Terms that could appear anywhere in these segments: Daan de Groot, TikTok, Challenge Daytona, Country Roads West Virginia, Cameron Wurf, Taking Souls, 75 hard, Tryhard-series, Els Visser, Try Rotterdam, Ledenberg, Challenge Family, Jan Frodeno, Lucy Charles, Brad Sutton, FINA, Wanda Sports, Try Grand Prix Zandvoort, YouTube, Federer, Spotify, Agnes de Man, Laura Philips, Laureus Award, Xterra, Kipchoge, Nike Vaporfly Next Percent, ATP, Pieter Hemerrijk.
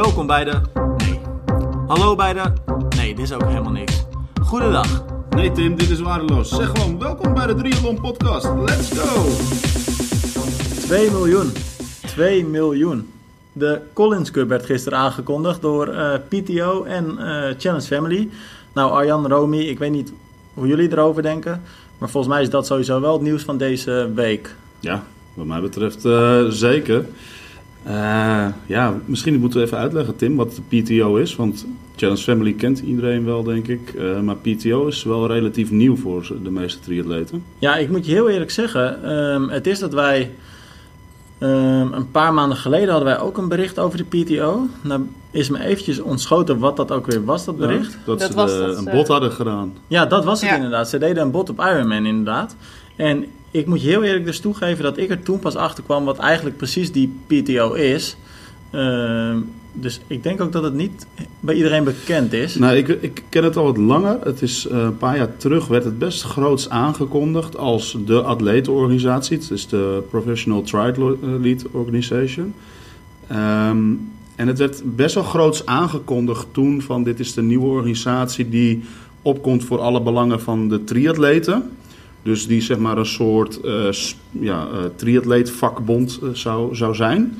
Welkom bij de... Nee. Hallo bij de... Nee, dit is ook helemaal niks. Goedendag. Nee Tim, dit is waardeloos. Zeg gewoon, welkom bij de Triathlon Podcast. Let's go! 2 miljoen. De Collins Cup werd gisteren aangekondigd door PTO en Challenge Family. Nou, Arjan, Romy, ik weet niet hoe jullie erover denken. Maar volgens mij is dat sowieso wel het nieuws van deze week. Ja, wat mij betreft zeker. Misschien moeten we even uitleggen, Tim, wat de PTO is. Want Challenge Family kent iedereen wel, denk ik. Maar PTO is wel relatief nieuw voor de meeste triatleten. Ja, ik moet je heel eerlijk zeggen. Het is dat wij... een paar maanden geleden hadden wij ook een bericht over de PTO. Nou is me eventjes ontschoten wat dat ook weer was, dat bericht. Ja, dat ze een bot hadden gedaan. Ja, dat was het inderdaad. Ze deden een bot op Ironman inderdaad. En ik moet je heel eerlijk dus toegeven dat ik er toen pas achter kwam wat eigenlijk precies die PTO is. Dus ik denk ook dat het niet bij iedereen bekend is. Nou, ik ken het al wat langer. Het is een paar jaar terug werd het best groots aangekondigd als de atletenorganisatie. Het is de Professional Triathlete Organization. En het werd best wel groots aangekondigd toen van dit is de nieuwe organisatie die opkomt voor alle belangen van de triatleten. Dus die zeg maar een soort triatleetvakbond zou zijn.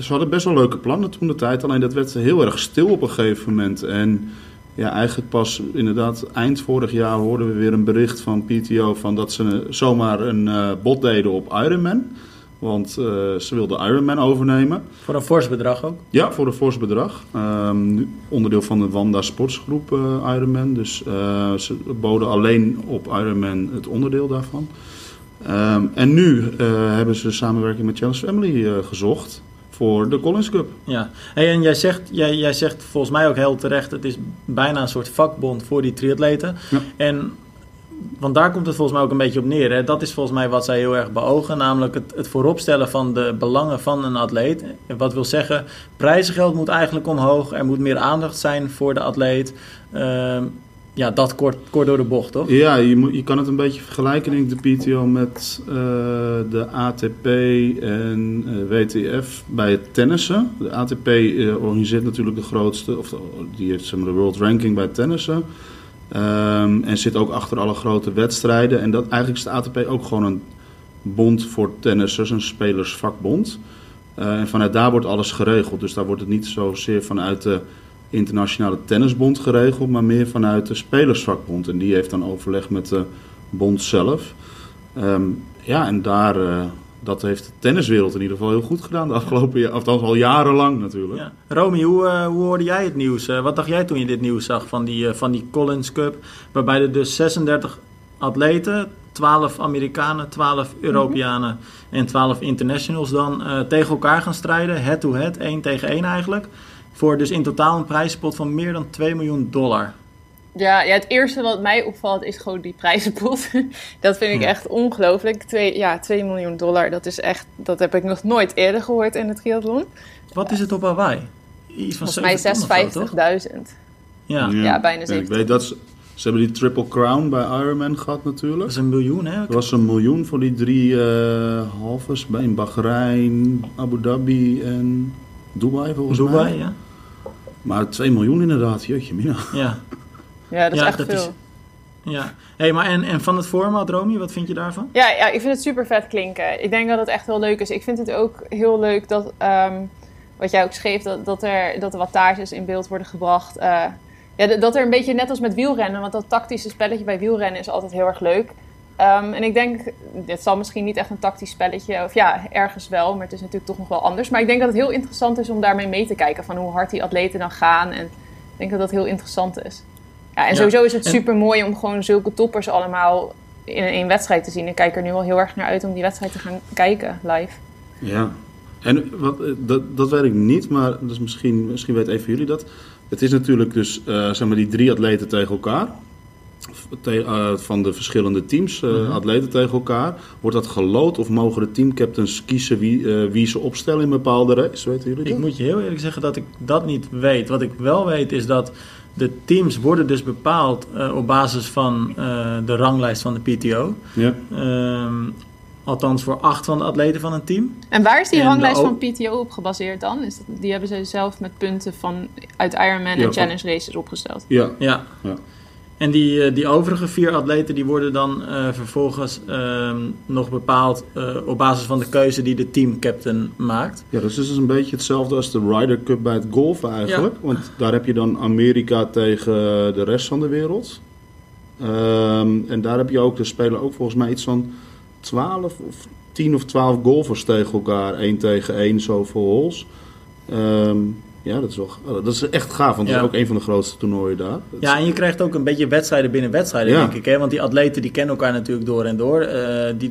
Ze hadden best wel leuke plannen toen de tijd, alleen dat werd heel erg stil op een gegeven moment. En ja, eigenlijk pas inderdaad eind vorig jaar hoorden we weer een bericht van PTO van dat ze zomaar een bod deden op Ironman. Want ze wilden Ironman overnemen. Voor een fors bedrag ook? Ja, voor een fors bedrag. Onderdeel van de Wanda Sportsgroep Ironman. Dus ze boden alleen op Ironman het onderdeel daarvan. En nu hebben ze samenwerking met Challenge Family gezocht voor de Collins Cup. Ja, hey, en jij zegt volgens mij ook heel terecht, het is bijna een soort vakbond voor die triatleten. Ja. En, want daar komt het volgens mij ook een beetje op neer. Hè? Dat is volgens mij wat zij heel erg beogen, namelijk het vooropstellen van de belangen van een atleet. Wat wil zeggen, prijzengeld moet eigenlijk omhoog, er moet meer aandacht zijn voor de atleet. Ja, dat kort door de bocht, toch? Ja, je kan het een beetje vergelijken, denk ik, de PTO met de ATP en WTF bij het tennissen. De ATP organiseert natuurlijk de grootste, of die heeft zeg maar, de world ranking bij het tennissen. En zit ook achter alle grote wedstrijden. En eigenlijk is de ATP ook gewoon een bond voor tennissers, een spelersvakbond. En vanuit daar wordt alles geregeld. Dus daar wordt het niet zozeer vanuit de internationale tennisbond geregeld, maar meer vanuit de spelersvakbond. En die heeft dan overleg met de bond zelf. En daar, dat heeft de tenniswereld in ieder geval heel goed gedaan de afgelopen jaar, althans al jarenlang natuurlijk. Ja. Romy, hoe hoorde jij het nieuws? Wat dacht jij toen je dit nieuws zag van die Collins Cup, waarbij er dus 36 atleten, 12 Amerikanen, 12 Europeanen en 12 internationals dan tegen elkaar gaan strijden, head-to-head, 1 tegen 1 eigenlijk. Voor dus in totaal een prijzenpot van meer dan $2 miljoen. Ja, het eerste wat mij opvalt is gewoon die prijzenpot. Dat vind ik echt ongelooflijk. $2 miljoen, dat is echt, dat heb ik nog nooit eerder gehoord in het triathlon. Wat is het op Hawaii? Iets van volgens mij 56.000. Ja, bijna 70. Ik weet dat ze hebben die Triple Crown bij Ironman gehad natuurlijk. Dat is $1 miljoen, hè? Dat was $1 miljoen voor die 3 halves in Bahrein, Abu Dhabi en Dubai volgens mij. Dubai, ja. Maar 2 miljoen inderdaad, jeetje mina. Ja, dat is echt veel. Ja. Hey, maar en van het format, Romy, wat vind je daarvan? Ja, ik vind het super vet klinken. Ik denk dat het echt wel leuk is. Ik vind het ook heel leuk dat, wat jij ook schreef, dat er wattages in beeld worden gebracht. Dat er een beetje net als met wielrennen, want dat tactische spelletje bij wielrennen is altijd heel erg leuk. En ik denk, dit zal misschien niet echt een tactisch spelletje, of ja, ergens wel, maar het is natuurlijk toch nog wel anders. Maar ik denk dat het heel interessant is om daarmee mee te kijken, van hoe hard die atleten dan gaan. En ik denk dat dat heel interessant is. Ja, en sowieso is het super mooi om gewoon zulke toppers allemaal in één wedstrijd te zien. Ik kijk er nu al heel erg naar uit om die wedstrijd te gaan kijken, live. Ja, en dat weet ik niet, maar dat is misschien weet even jullie dat. Het is natuurlijk dus, die 3 atleten tegen elkaar. Van de verschillende teams, atleten tegen elkaar. Wordt dat geloot of mogen de teamcaptains kiezen wie ze opstellen in bepaalde races? Weten jullie dat? Ik moet je heel eerlijk zeggen dat ik dat niet weet. Wat ik wel weet is dat de teams worden dus bepaald op basis van de ranglijst van de PTO. Ja. Althans voor 8 van de atleten van een team. En waar is die ranglijst van PTO op gebaseerd dan? Is dat, die hebben ze zelf met punten uit Ironman en Challenge Races opgesteld. Ja. En die overige 4 atleten die worden dan vervolgens nog bepaald op basis van de keuze die de teamcaptain maakt. Ja, dus het is een beetje hetzelfde als de Ryder Cup bij het golf eigenlijk. Ja. Want daar heb je dan Amerika tegen de rest van de wereld. En daar heb je ook, er spelen ook volgens mij iets van 12 of 10 of 12 golfers tegen elkaar. 1 tegen 1, zoveel holes. Ja, dat is echt gaaf, want dat is ook een van de grootste toernooien daar. Ja, en je krijgt ook een beetje wedstrijden binnen wedstrijden, denk ik. Hè? Want die atleten die kennen elkaar natuurlijk door en door.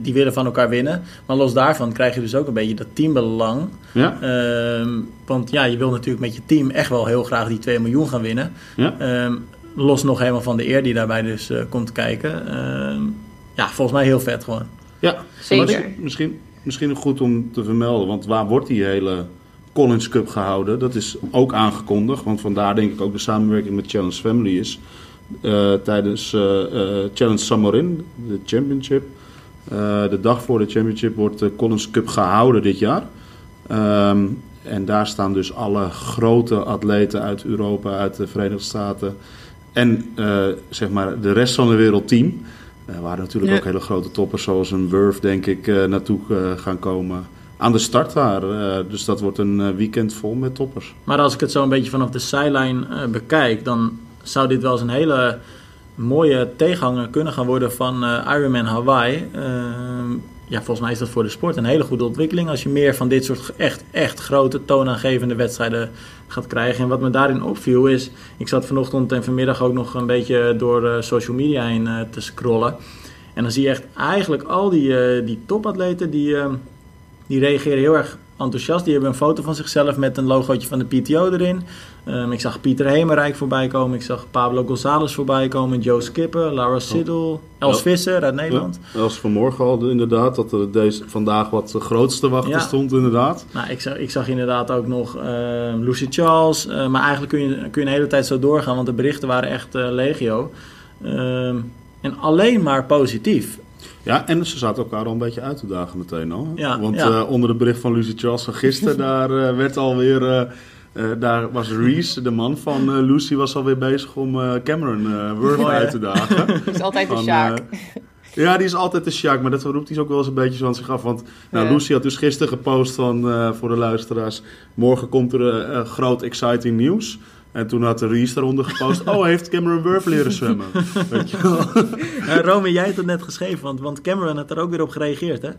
Die willen van elkaar winnen. Maar los daarvan krijg je dus ook een beetje dat teambelang. Ja. Want ja, je wil natuurlijk met je team echt wel heel graag die 2 miljoen gaan winnen. Ja. Los nog helemaal van de eer die daarbij dus komt kijken. Ja, volgens mij heel vet gewoon. Ja, zeker. Misschien goed om te vermelden, want waar wordt die hele Collins Cup gehouden? Dat is ook aangekondigd, want vandaar denk ik ook de samenwerking met Challenge Family is. Tijdens Challenge Šamorín, de championship. De dag voor de championship wordt de Collins Cup gehouden dit jaar. En daar staan dus alle grote atleten uit Europa, uit de Verenigde Staten en zeg maar de rest van de wereld team. Waar natuurlijk ook hele grote toppers zoals een Wurf denk ik naartoe gaan komen. Aan de start daar. Dus dat wordt een weekend vol met toppers. Maar als ik het zo een beetje vanaf de zijlijn bekijk, dan zou dit wel eens een hele mooie tegenhanger kunnen gaan worden van Ironman Hawaii. Ja, volgens mij is dat voor de sport een hele goede ontwikkeling als je meer van dit soort echt grote toonaangevende wedstrijden gaat krijgen. En wat me daarin opviel is, ik zat vanochtend en vanmiddag ook nog een beetje door social media heen te scrollen. En dan zie je echt eigenlijk al die topatleten die reageren heel erg enthousiast. Die hebben een foto van zichzelf met een logootje van de PTO erin. Ik zag Pieter Hemerrijk voorbij komen. Ik zag Pablo Gonzalez voorbij komen. Joe Skippen, Lara Siddle. Els Visser uit Nederland. Els vanmorgen al inderdaad. Dat er vandaag wat de grootste wachten stond inderdaad. Nou, ik zag inderdaad ook nog Lucy Charles. Maar eigenlijk kun je een hele tijd zo doorgaan. Want de berichten waren echt legio. En alleen maar positief. Ja, en ze zaten elkaar al een beetje uit te dagen meteen al. Ja, want onder de bericht van Lucy Charles van gisteren, daar werd alweer... daar was Reese, de man van Lucy, was alweer bezig om Cameron Wurf uit te dagen. Die is altijd de Sjaak. Ja, die is altijd de Sjaak, maar dat roept hij ook wel eens een beetje zo aan zich af. Want Lucy had dus gisteren gepost van, voor de luisteraars, morgen komt er groot exciting nieuws. En toen had de Ries daaronder gepost, heeft Cameron Wurf leren zwemmen. Weet je wel. Rome, jij hebt het net geschreven, want Cameron had er ook weer op gereageerd, hè?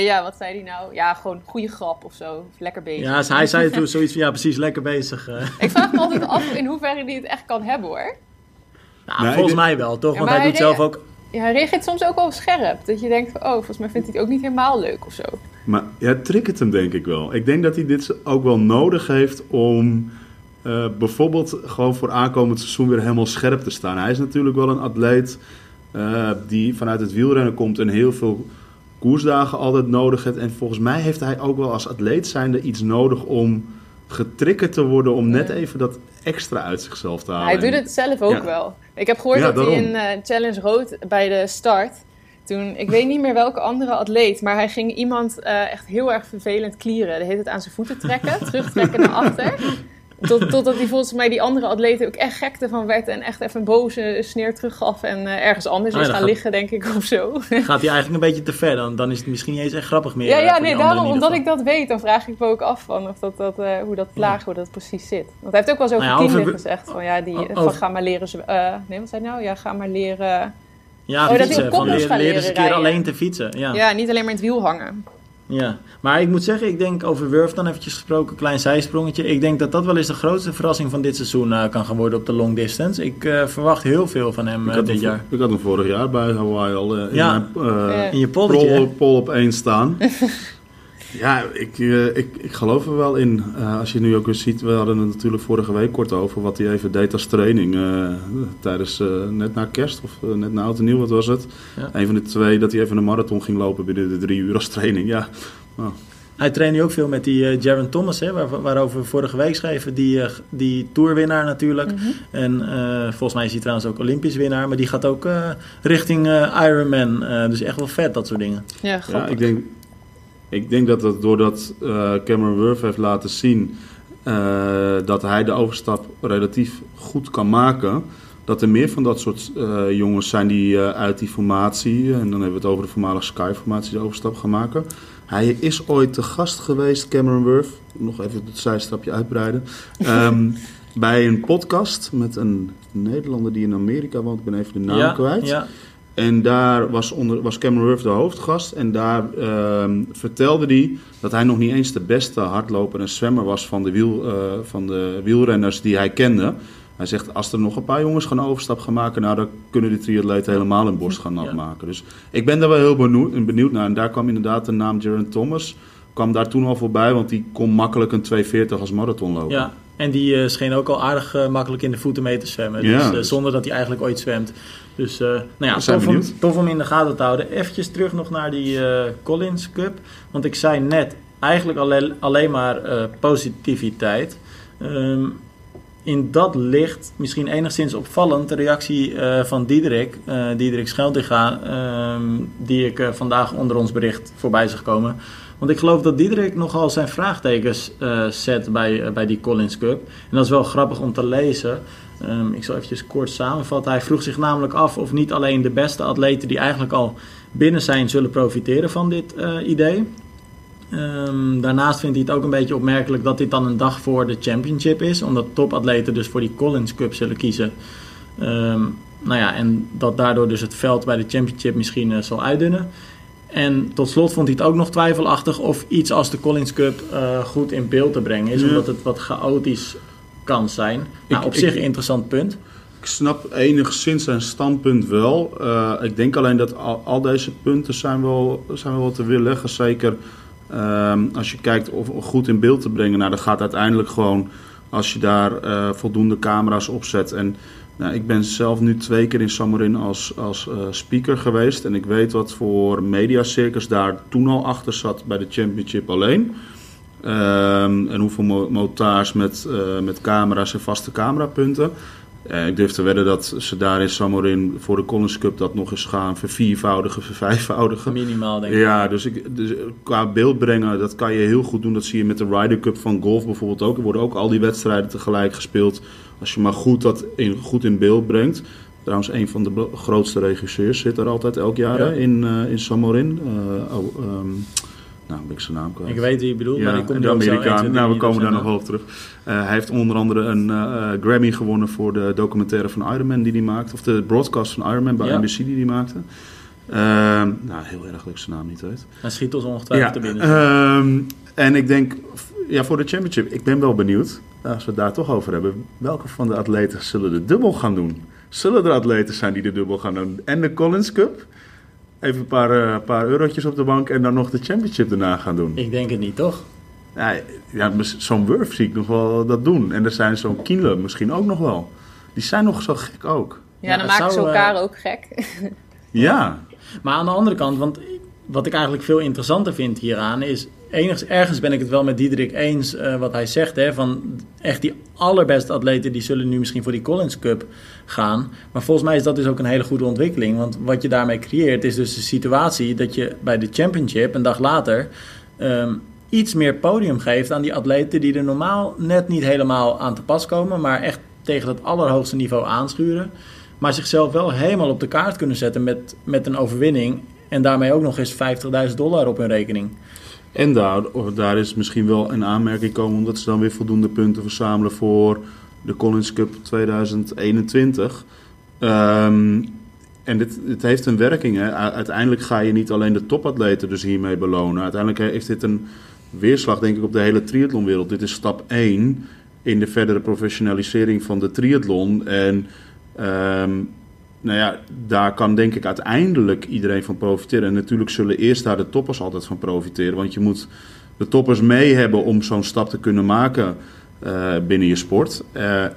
Ja, wat zei hij nou? Ja, gewoon goede grap of zo. Of lekker bezig. Ja, hij zei toen zoiets van, ja, precies, lekker bezig. Ik vraag me altijd af in hoeverre hij het echt kan hebben, hoor. Nou, nee, volgens mij wel, toch? Ja, want hij doet zelf ook... Ja, hij reageert soms ook wel scherp. Dat je denkt van, volgens mij vindt hij het ook niet helemaal leuk of zo. Maar het triggert hem denk ik wel. Ik denk dat hij dit ook wel nodig heeft om... bijvoorbeeld gewoon voor aankomend seizoen weer helemaal scherp te staan. Hij is natuurlijk wel een atleet die vanuit het wielrennen komt en heel veel koersdagen altijd nodig heeft. En volgens mij heeft hij ook wel als atleet zijnde iets nodig om getriggerd te worden om net even dat extra uit zichzelf te halen. Hij doet het zelf ook wel. Ik heb gehoord dat hij in Challenge Rood bij de start toen, ik weet niet meer welke andere atleet, maar hij ging iemand echt heel erg vervelend klieren. Hij deed het aan zijn voeten trekken, terugtrekken naar achter. Totdat hij volgens mij die andere atleten ook echt gek ervan werd. En echt even een boze sneer teruggaf. En ergens anders is gaan liggen, denk ik, of zo. Gaat hij eigenlijk een beetje te ver dan? Dan is het misschien niet eens echt grappig meer. Ja, nee, daarom, omdat ik dat weet, dan vraag ik me ook af van of hoe dat precies zit. Want hij heeft ook wel zo kinderen gezegd. Van ja, ga maar leren... wat zei hij nou? Ja, ga maar leren... Ja, fietsen. Van leren eens een keer alleen te fietsen. Ja, niet alleen maar in het wiel hangen. Ja, maar ik moet zeggen, ik denk over Wurf dan eventjes gesproken, klein zijsprongetje. Ik denk dat wel eens de grootste verrassing van dit seizoen kan gaan worden op de long distance. Ik verwacht heel veel van hem dit jaar. Ik had hem vorig jaar bij Hawaii al in je pol op 1 staan. Ja, ik geloof er wel in. Als je nu ook eens ziet, we hadden het natuurlijk vorige week kort over wat hij even deed als training. Tijdens net na kerst of net na oud en nieuw, wat was het? Ja. Een van de twee, dat hij even een marathon ging lopen binnen de 3 uur als training. Ja, Hij traint nu ook veel met die Jaron Thomas, hè, waarover we vorige week schreven. Die tourwinnaar natuurlijk. Mm-hmm. En volgens mij is hij trouwens ook Olympisch winnaar. Maar die gaat ook richting Ironman. Dus echt wel vet, dat soort dingen. Ja, grappig. Ja, ik denk dat het doordat Cameron Wurf heeft laten zien... dat hij de overstap relatief goed kan maken... dat er meer van dat soort jongens zijn die uit die formatie... en dan hebben we het over de voormalige Sky-formatie... de overstap gaan maken... Hij is ooit te gast geweest, Cameron Wurf. Nog even het zijstapje uitbreiden. Bij een podcast met een Nederlander die in Amerika woont. Ik ben even de naam kwijt. Ja. En daar was Cameron Wurf de hoofdgast. En daar vertelde hij dat hij nog niet eens de beste hardloper en zwemmer was... van de wielrenners die hij kende. Hij zegt, als er nog een paar jongens gaan overstap gaan maken... nou, dan kunnen de triatleten helemaal hun borst gaan afmaken. Dus ik ben daar wel heel benieuwd naar. En daar kwam inderdaad de naam Jaron Thomas... kwam daar toen al voorbij, want die kon makkelijk een 2:40 als marathon lopen. Ja, en die scheen ook al aardig makkelijk in de voeten mee te zwemmen. Dus, ja, zonder dat hij eigenlijk ooit zwemt. Dus tof om in de gaten te houden. Even terug nog naar die Collins Cup. Want ik zei net, eigenlijk alleen maar positiviteit... In dat licht misschien enigszins opvallend de reactie van Diederik Scheltega... die ik vandaag onder ons bericht voorbij zag komen. Want ik geloof dat Diederik nogal zijn vraagtekens zet bij die Collins Cup. En dat is wel grappig om te lezen. Ik zal eventjes kort samenvatten. Hij vroeg zich namelijk af of niet alleen de beste atleten... die eigenlijk al binnen zijn zullen profiteren van dit idee... daarnaast vindt hij het ook een beetje opmerkelijk dat dit dan een dag voor de championship is. Omdat topatleten dus voor die Collins Cup zullen kiezen. En dat daardoor dus het veld bij de championship misschien zal uitdunnen. En tot slot vond hij het ook nog twijfelachtig of iets als de Collins Cup goed in beeld te brengen is. Ja. Omdat het wat chaotisch kan zijn. Op zich een interessant punt. Ik snap enigszins zijn standpunt wel. Ik denk alleen dat al deze punten zijn wel te weerleggen. Zeker... als je kijkt of goed in beeld te brengen... dan gaat uiteindelijk gewoon... als je daar voldoende camera's op zet. En ik ben zelf nu 2 keer in Šamorín als speaker geweest... en ik weet wat voor mediacircus daar toen al achter zat... bij de championship alleen. En hoeveel motaars met camera's en vaste camerapunten. Ik durf te wedden dat ze daar in Šamorín voor de Collins Cup dat nog eens gaan vervijfvoudigen. Minimaal, denk ik. Ja, dus qua beeld brengen, dat kan je heel goed doen. Dat zie je met de Ryder Cup van golf bijvoorbeeld ook. Er worden ook al die wedstrijden tegelijk gespeeld. Als je maar goed in beeld brengt. Trouwens, een van de grootste regisseurs zit er altijd elk jaar in Šamorín. Ben ik zijn naam kwijt. Ik weet wie je bedoelt, maar die komt de Amerikaan. We komen daar nog wel op terug. Hij heeft onder andere een Grammy gewonnen voor de documentaire van Ironman die hij maakte. Of de broadcast van Ironman bij NBC die hij maakte. Heel erg leuk zijn naam niet weet. Hij schiet ons ongetwijfeld te binnen. En ik denk, voor de championship, ik ben wel benieuwd, als we het daar toch over hebben, welke van de atleten zullen de dubbel gaan doen? Zullen er atleten zijn die de dubbel gaan doen? En de Collins Cup? Even een paar eurotjes op de bank en dan nog de championship daarna gaan doen. Ik denk het niet, toch? Ja, zo'n Wurf zie ik nog wel dat doen. En er zijn zo'n Kienle misschien ook nog wel. Die zijn nog zo gek ook. Ja, dan maken ze elkaar ook gek. Ja. Maar aan de andere kant, want wat ik eigenlijk veel interessanter vind hieraan is... Ergens ben ik het wel met Diederik eens wat hij zegt. Hè, van echt die allerbeste atleten die zullen nu misschien voor die Collins Cup gaan. Maar volgens mij is dat dus ook een hele goede ontwikkeling. Want wat je daarmee creëert is dus de situatie dat je bij de championship een dag later... iets meer podium geeft aan die atleten die er normaal net niet helemaal aan te pas komen. Maar echt tegen dat allerhoogste niveau aanschuren. Maar zichzelf wel helemaal op de kaart kunnen zetten met een overwinning. En daarmee ook nog eens $50.000 op hun rekening. En daar is misschien wel een aanmerking komen... omdat ze dan weer voldoende punten verzamelen voor de Collins Cup 2021. En dit heeft een werking. Hè. Uiteindelijk ga je niet alleen de topatleten dus hiermee belonen. Uiteindelijk heeft dit een weerslag denk ik op de hele triathlonwereld. Dit is stap 1 in de verdere professionalisering van de triathlon. En... daar kan denk ik uiteindelijk iedereen van profiteren. En natuurlijk zullen eerst daar de toppers altijd van profiteren. Want je moet de toppers mee hebben om zo'n stap te kunnen maken binnen je sport.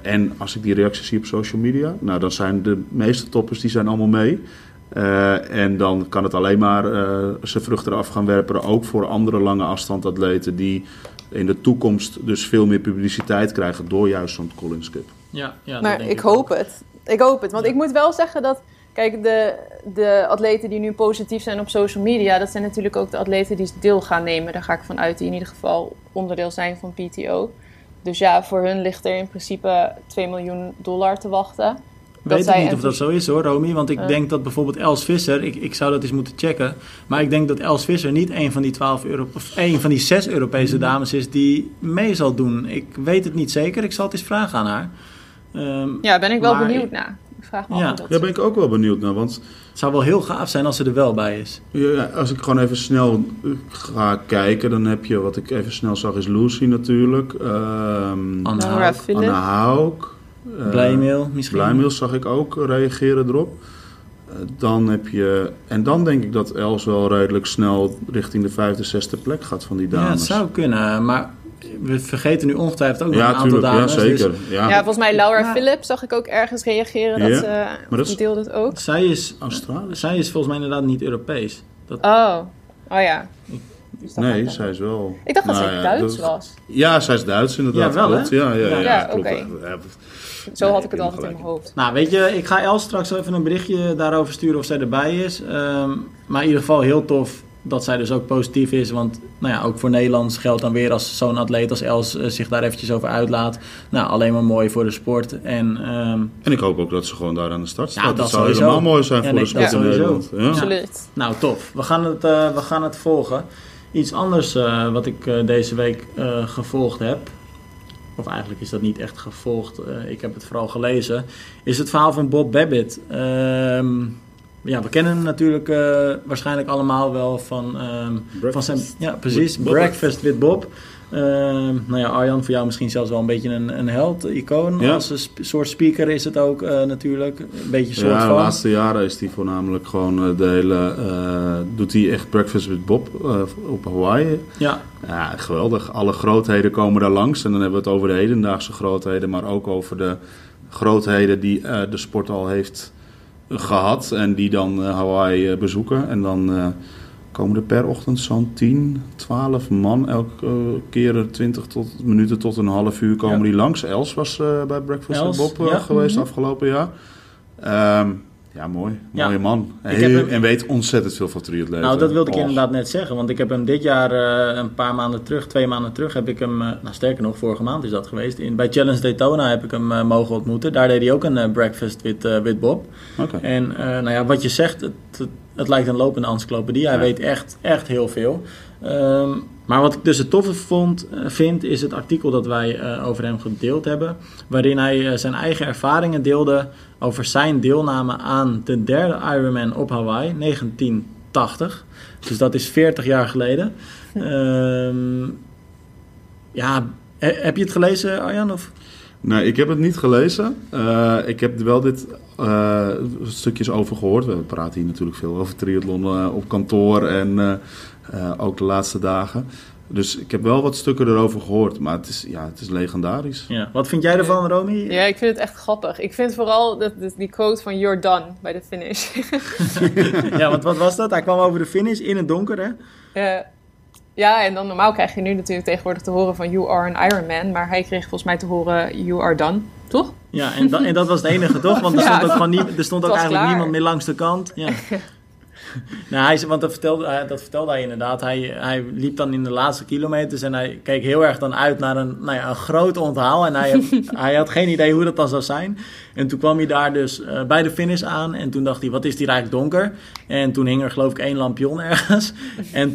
En als ik die reacties zie op social media... dan zijn de meeste toppers die zijn allemaal mee. En dan kan het alleen maar zijn vruchten eraf gaan werpen, ook voor andere lange afstandatleten die in de toekomst dus veel meer publiciteit krijgen door juist zo'n Collins Cup. Ja, ja, maar ik hoop ook. Ik hoop het, want ik moet wel zeggen dat, kijk, de atleten die nu positief zijn op social media, dat zijn natuurlijk ook de atleten die deel gaan nemen. Daar ga ik van uit, die in ieder geval onderdeel zijn van PTO. Dus ja, voor hun ligt er in principe $2 miljoen te wachten. Weet ik niet of dat zo is hoor, Romy. Want ik denk dat bijvoorbeeld Els Visser... Ik zou dat eens moeten checken. Maar ik denk dat Els Visser niet een van die 12 euro, of een van die 6 Europese dames is die mee zal doen. Ik weet het niet zeker. Ik zal het eens vragen aan haar. Ja, ben ik wel benieuwd naar. Ik vraag me af hoe dat ben ik ook wel benieuwd naar. Want het zou wel heel gaaf zijn als ze er wel bij is. Ja, als ik gewoon even snel ga kijken, dan heb je, wat ik even snel zag, is Lucy natuurlijk. Anna Hauk. Blijmail misschien. Blijmail zag ik ook reageren erop. Dan heb je... En dan denk ik dat Els wel redelijk snel richting de 5e, 6e plek gaat van die dames. Ja, het zou kunnen, maar we vergeten nu ongetwijfeld ook nog een aantal dames. Ja, zeker. Dus... Ja, volgens mij Laura Philips zag ik ook ergens reageren. Ja. Dat deelde het ook. Zij is Australisch. Zij is volgens mij inderdaad niet Europees. Oh ja. Nee, zij is wel... Ik dacht dat zij Duits was. Ja, zij is Duits inderdaad. Ja, wel hè? Ja, klopt. Okay. Zo had ik het altijd in mijn hoofd. Nou, weet je, ik ga Els straks even een berichtje daarover sturen of zij erbij is. Maar in ieder geval heel tof dat zij dus ook positief is. Want nou ja, ook voor Nederlands geldt dan weer, als zo'n atleet als Els zich daar eventjes over uitlaat. Nou, alleen maar mooi voor de sport. En ik hoop ook dat ze gewoon daar aan de start staat. Nou, dat zou helemaal mooi zijn voor de sport in Nederland. Ja. Absoluut. Nou, tof. We gaan het volgen. Iets anders wat ik deze week gevolgd heb, of eigenlijk is dat niet echt gevolgd, ik heb het vooral gelezen, is het verhaal van Bob Babbitt. We kennen hem natuurlijk waarschijnlijk allemaal wel van zijn... Ja, precies, Breakfast with Bob. Arjan, voor jou misschien zelfs wel een beetje een held, icoon. Ja. Als een soort speaker is het ook natuurlijk. Een beetje soort van. De laatste jaren is hij voornamelijk gewoon de hele... doet hij echt Breakfast with Bob op Hawaii. Ja. Ja, geweldig. Alle grootheden komen daar langs. En dan hebben we het over de hedendaagse grootheden, maar ook over de grootheden die de sport al heeft gehad. En die dan Hawaii bezoeken. En dan... komen er per ochtend zo'n 10, 12 man. Elke keer 20 minuten tot een half uur komen die langs. Els was bij Breakfast with Bob geweest afgelopen jaar. Mooi. Ja. Mooie man. En weet ontzettend veel van triatleet. Nou, dat wilde ik inderdaad net zeggen. Want ik heb hem dit jaar een paar maanden terug, 2 maanden terug, heb ik hem... sterker nog, vorige maand is dat geweest. Bij Challenge Daytona heb ik hem mogen ontmoeten. Daar deed hij ook een Breakfast with Bob. Okay. En wat je zegt... Het lijkt een lopende encyclopedie. Hij weet echt heel veel. Maar wat ik dus het toffe vind... is het artikel dat wij over hem gedeeld hebben. Waarin hij zijn eigen ervaringen deelde... over zijn deelname aan de derde Ironman op Hawaii. 1980. Dus dat is 40 jaar geleden. Heb je het gelezen, Arjan? Of... Nee, ik heb het niet gelezen. Ik heb wel dit... stukjes over gehoord. We praten hier natuurlijk veel over triathlon op kantoor en ook de laatste dagen. Dus ik heb wel wat stukken erover gehoord, maar het is legendarisch. Ja. Wat vind jij ervan, Romy? Ja, ik vind het echt grappig. Ik vind vooral die quote van "You're done" bij de finish. Ja, want wat was dat? Hij kwam over de finish in het donker, hè? Ja, en dan normaal krijg je nu natuurlijk tegenwoordig te horen van "You are an Ironman", maar hij kreeg volgens mij te horen "You are done", toch? Ja, en dat was het enige, toch? Want er stond ook eigenlijk niemand meer langs de kant. Ja. Dat vertelde hij inderdaad. Hij liep dan in de laatste kilometers en hij keek heel erg dan uit naar een groot onthaal. En hij had geen idee hoe dat dan zou zijn. En toen kwam hij daar dus bij de finish aan. En toen dacht hij, wat is hier eigenlijk donker? En toen hing er geloof ik 1 lampion ergens. En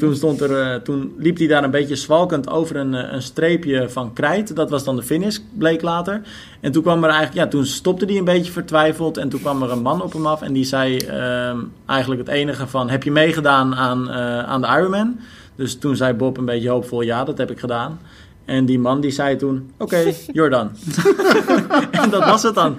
toen liep hij daar een beetje zwalkend over een streepje van krijt. Dat was dan de finish, bleek later. En toen kwam er eigenlijk, toen stopte hij een beetje vertwijfeld. En toen kwam er een man op hem af en die zei eigenlijk het enige van... heb je meegedaan aan de Ironman? Dus toen zei Bob een beetje hoopvol, ja, dat heb ik gedaan. En die man die zei toen, oké, you're done. En dat was het dan.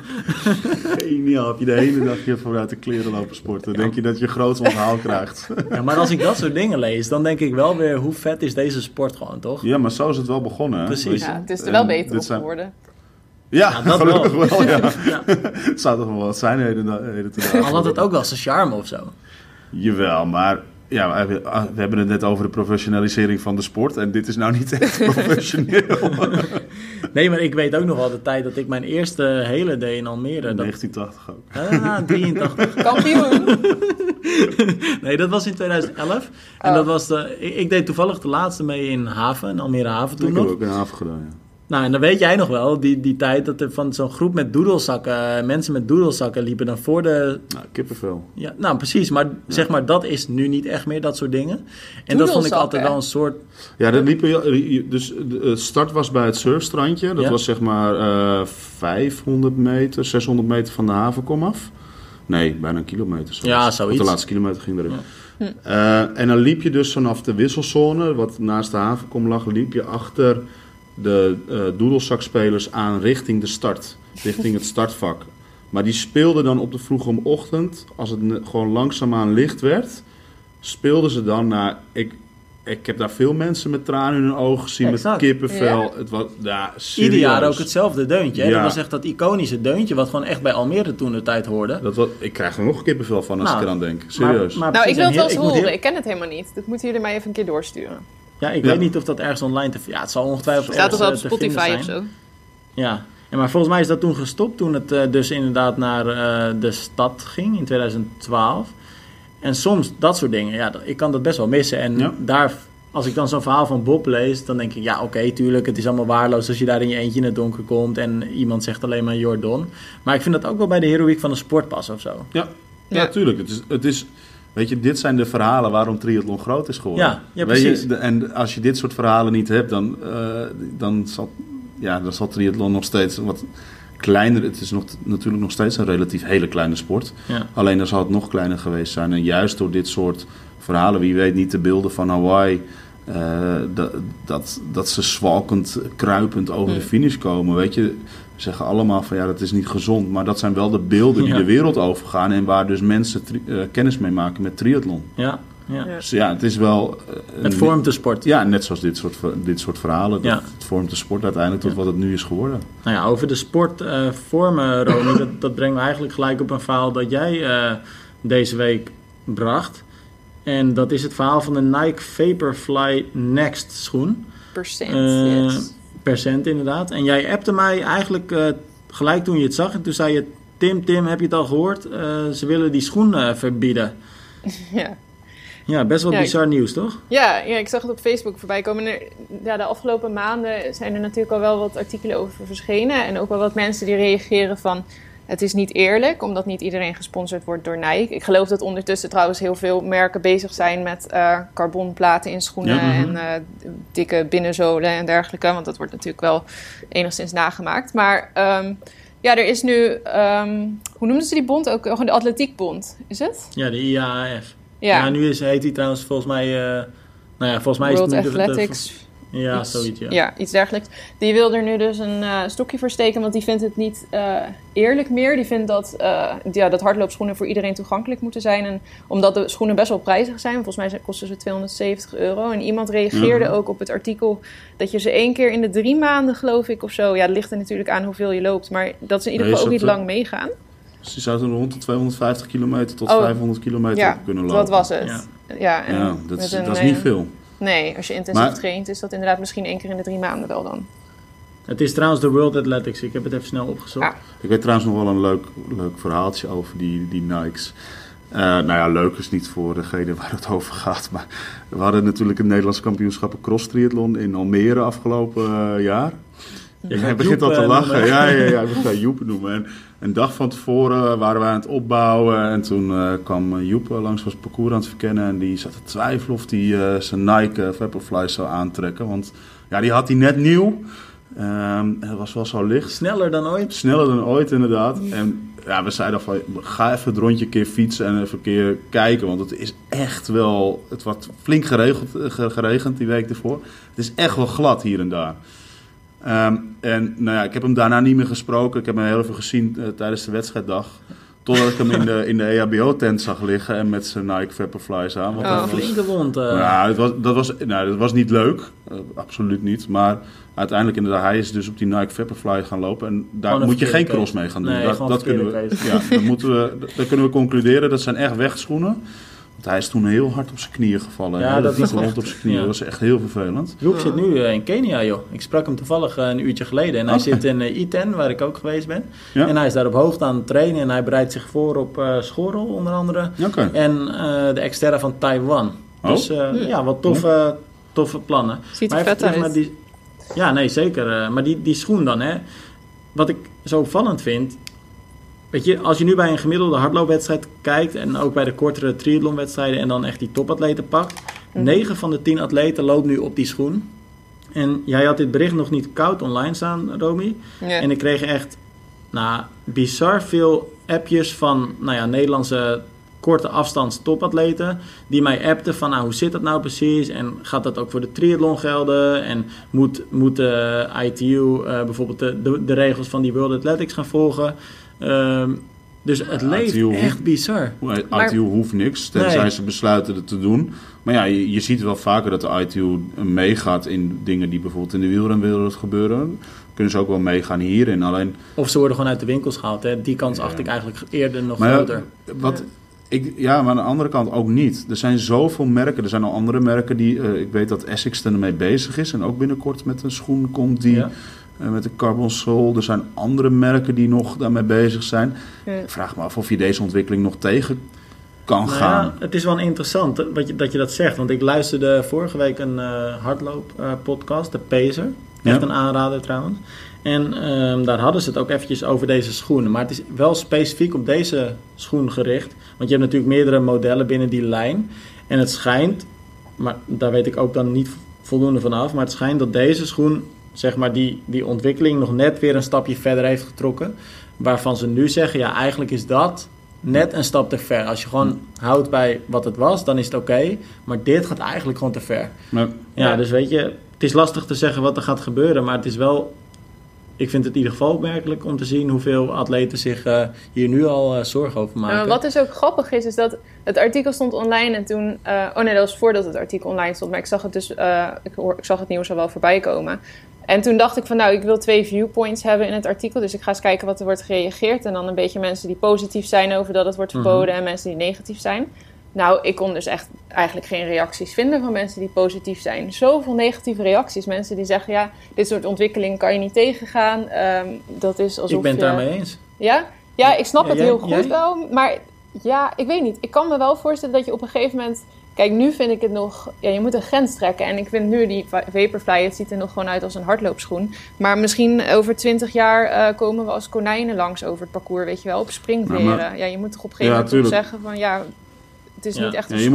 Geniaal, heb je de hele dag hier vooruit de kleren lopen sporten. Denk je dat je groot onthaal krijgt. Ja, maar als ik dat soort dingen lees, dan denk ik wel weer, hoe vet is deze sport gewoon, toch? Ja, maar zo is het wel begonnen. Precies. Ja, het is er wel beter op geworden. Ja, ja, dat gelukkig wel. Ja. Ja. Het zou toch wel wat zijn heden te dagen. Al had het ook wel zijn charme of zo. Jawel, maar ja, we hebben het net over de professionalisering van de sport. En dit is nou niet echt professioneel. Nee, maar ik weet ook nog wel de tijd dat ik mijn eerste hele deed in Almere. 1980 ook. Ah, 83. Kampioen! Nee, dat was in 2011. En dat was ik deed toevallig de laatste mee in Haven, in Almere Haven toen nog. Ik heb ook in Haven gedaan, ja. Nou, en dan weet jij nog wel, die tijd dat er van zo'n groep met doedelzakken, mensen met doedelzakken liepen dan voor de... Nou, kippenvel. Ja, nou, precies. Maar zeg maar, dat is nu niet echt meer, dat soort dingen. En dat vond ik altijd wel een soort... Ja, dat liepen... Dus de start was bij het surfstrandje. Dat was zeg maar 500 meter, 600 meter van de haven komaf. Nee, bijna een kilometer. Zoals. Ja, zoiets. Want de laatste kilometer ging erin. Ja. En dan liep je dus vanaf de wisselzone, wat naast de havenkom lag, liep je achter... de doedelzakspelers aan richting de start. Richting het startvak. Maar die speelden dan op de vroege ochtend... als het gewoon langzaamaan licht werd... speelden ze dan naar... Ik heb daar veel mensen met tranen in hun ogen gezien... met kippenvel. Ja. Het was, ja, ieder jaar ook hetzelfde deuntje. Ja. Dat was echt dat iconische deuntje... wat gewoon echt bij Almere toen de tijd hoorde. Ik krijg er nog kippenvel van als ik eraan denk. Serieus. Maar ik wil het wel eens horen. Ik ken het helemaal niet. Dat moeten jullie mij even een keer doorsturen. Ja, ik weet niet of dat ergens online te... Ja, het zal ongetwijfeld ergens te vinden zijn. Staat dat op Spotify of zo? Ja. Ja, maar volgens mij is dat toen gestopt... toen het dus inderdaad naar de stad ging in 2012. En soms dat soort dingen. Ja, ik kan dat best wel missen. En daar, als ik dan zo'n verhaal van Bob lees... dan denk ik, ja, oké, tuurlijk, het is allemaal waardeloos... als je daar in je eentje in het donker komt... en iemand zegt alleen maar Jordan. Maar ik vind dat ook wel bij de heroïek van een sport passen of zo. Ja, natuurlijk. Ja, het is... Weet je, dit zijn de verhalen waarom triathlon groot is geworden. Ja, precies. Weet je, en als je dit soort verhalen niet hebt, dan zal triathlon nog steeds wat kleiner... Het is natuurlijk nog steeds een relatief hele kleine sport. Ja. Alleen dan zal het nog kleiner geweest zijn. En juist door dit soort verhalen, wie weet niet de beelden van Hawaii... dat ze zwalkend, kruipend over de finish komen, weet je... We zeggen allemaal van ja, dat is niet gezond. Maar dat zijn wel de beelden die de wereld overgaan... en waar dus mensen kennis mee maken met triathlon. Ja, ja. Dus ja, het is wel... het vormt de sport. Ja, net zoals dit soort verhalen. Ja. Het vormt de sport uiteindelijk tot wat het nu is geworden. Nou ja, over de sport vormen, Ronnie... dat brengen we eigenlijk gelijk op een verhaal dat jij deze week bracht. En dat is het verhaal van de Nike Vaporfly Next schoen. Percent, Percent inderdaad. En jij appte mij eigenlijk gelijk toen je het zag. En toen zei je, Tim, heb je het al gehoord? Ze willen die schoen verbieden. Ja. Ja, best wel bizar nieuws, toch? Ja, ik zag het op Facebook voorbij komen. De afgelopen maanden zijn er natuurlijk al wel wat artikelen over verschenen. En ook wel wat mensen die reageren van... Het is niet eerlijk, omdat niet iedereen gesponsord wordt door Nike. Ik geloof dat ondertussen trouwens heel veel merken bezig zijn met carbonplaten in schoenen en dikke binnenzolen en dergelijke. Want dat wordt natuurlijk wel enigszins nagemaakt. Maar er is nu, hoe noemden ze die bond ook? Gewoon de atletiekbond, is het? Ja, de IAAF. Ja, nu heet die trouwens volgens mij, volgens mij World Athletics. Ja, zoiets, ja. Ja, iets dergelijks. Die wil er nu dus een stokje voor steken, want die vindt het niet eerlijk meer. Die vindt dat hardloopschoenen voor iedereen toegankelijk moeten zijn. En omdat de schoenen best wel prijzig zijn, volgens mij kosten ze €270. En iemand reageerde ook op het artikel dat je ze 1 keer in de 3 maanden, geloof ik, of zo. Ja, dat ligt er natuurlijk aan hoeveel je loopt, maar dat ze in ieder geval ook niet lang meegaan. Dus die zouden rond de 250 kilometer tot 500 kilometer kunnen lopen. Dat was het. Ja, dat is niet veel. Nee, als je intensief traint is dat inderdaad misschien 1 keer in de 3 maanden wel dan. Het is trouwens de World Athletics. Ik heb het even snel opgezocht. Ja. Ik weet trouwens nog wel een leuk verhaaltje over die Nikes. Leuk is niet voor degene waar het over gaat. Maar we hadden natuurlijk het Nederlands kampioenschappen cross triathlon in Almere afgelopen jaar. Hij begint al te lachen. Ja, ik ga Joep noemen. En een dag van tevoren waren we aan het opbouwen. En toen kwam Joep langs was parcours aan het verkennen. En die zat te twijfelen of hij zijn Nike Vaporfly zou aantrekken. Want ja, die had hij net nieuw. Het was wel zo licht. Sneller dan ooit. Sneller dan ooit, inderdaad. En ja, we zeiden van, ga even het rondje een keer fietsen en even een keer kijken. Want het is echt wel... Het wordt flink geregend die week ervoor. Het is echt wel glad hier en daar. Ik heb hem daarna niet meer gesproken. Ik heb hem heel veel gezien tijdens de wedstrijddag. Totdat ik hem in de EHBO-tent zag liggen en met zijn Nike Vaporflies aan. Wat een flinke wond. Ja, dat was niet leuk. Absoluut niet. Maar uiteindelijk inderdaad, hij is dus op die Nike Vaporfly gaan lopen. En daar moet je geen cross mee gaan doen. Nee, dat kunnen we concluderen. Dat zijn echt wegschoenen. Want hij is toen heel hard op zijn knieën gevallen. Ja, dat was echt op zijn knieën. Ja. Dat was echt heel vervelend. Joep zit nu in Kenia, joh. Ik sprak hem toevallig een uurtje geleden. En hij zit in Iten, waar ik ook geweest ben. Ja. En hij is daar op hoogte aan het trainen. En hij bereidt zich voor op schorrel, onder andere. Okay. En de Xterra van Taiwan. Oh. Dus wat toffe plannen. Ziet er vet uit. Ja, nee, zeker. Maar die schoen dan, hè. Wat ik zo opvallend vind... Weet je, als je nu bij een gemiddelde hardloopwedstrijd kijkt... en ook bij de kortere triathlonwedstrijden... en dan echt die topatleten pakt... 9 van de 10 atleten loopt nu op die schoen. En jij had dit bericht nog niet koud online staan, Romy. Ja. En ik kreeg echt bizar veel appjes van Nederlandse korte afstands topatleten... die mij appten van hoe zit dat nou precies... en gaat dat ook voor de triathlon gelden... en moet de ITU bijvoorbeeld de regels van die World Athletics gaan volgen... Dus het leeft echt bizar. ITU hoeft niks, tenzij ze besluiten het te doen. Maar ja, je ziet wel vaker dat de ITU meegaat in dingen die bijvoorbeeld in de wielrenwereld gebeuren. Kunnen ze ook wel meegaan hierin. Alleen... Of ze worden gewoon uit de winkels gehaald. Hè? Die kans acht ik eigenlijk eerder nog groter. Maar aan de andere kant ook niet. Er zijn zoveel merken. Er zijn al andere merken die... ik weet dat Essex ermee bezig is en ook binnenkort met een schoen komt die... Ja. Met de Carbon Soul. Er zijn andere merken die nog daarmee bezig zijn. Ja. Ik vraag me af of je deze ontwikkeling nog tegen kan gaan. Ja, het is wel interessant dat je dat zegt. Want ik luisterde vorige week een hardlooppodcast, de Pacer. Echt een aanrader trouwens. En daar hadden ze het ook eventjes over deze schoenen. Maar het is wel specifiek op deze schoen gericht. Want je hebt natuurlijk meerdere modellen binnen die lijn. En het schijnt, maar daar weet ik ook dan niet voldoende vanaf... maar het schijnt dat deze schoen... zeg maar die ontwikkeling nog net weer een stapje verder heeft getrokken. Waarvan ze nu zeggen, eigenlijk is dat net een stap te ver. Als je gewoon houdt bij wat het was, dan is het oké. Maar dit gaat eigenlijk gewoon te ver. Nee. Ja, dus weet je, het is lastig te zeggen wat er gaat gebeuren. Maar het is wel, ik vind het in ieder geval opmerkelijk om te zien... hoeveel atleten zich hier nu al zorgen over maken. Wat dus ook grappig is dat het artikel stond online en toen... dat was voordat het artikel online stond. Maar ik zag het dus, ik zag het nieuws al wel voorbij komen... En toen dacht ik van ik wil 2 viewpoints hebben in het artikel. Dus ik ga eens kijken wat er wordt gereageerd. En dan een beetje mensen die positief zijn over dat het wordt verboden. Mm-hmm. En mensen die negatief zijn. Nou, ik kon dus echt eigenlijk geen reacties vinden van mensen die positief zijn. Zoveel negatieve reacties. Mensen die zeggen, dit soort ontwikkelingen kan je niet tegengaan. Dat is alsof ik ben het daarmee eens. Ja? Ja, ik snap het heel goed wel. Maar ik weet niet. Ik kan me wel voorstellen dat je op een gegeven moment... Kijk, nu vind ik het nog... Ja, je moet een grens trekken. En ik vind nu die Vaporfly... Het ziet er nog gewoon uit als een hardloopschoen. Maar misschien over 20 jaar... komen we als konijnen langs over het parcours. Weet je wel, op springveren. Je moet toch op een gegeven moment zeggen van... het is niet echt een schoen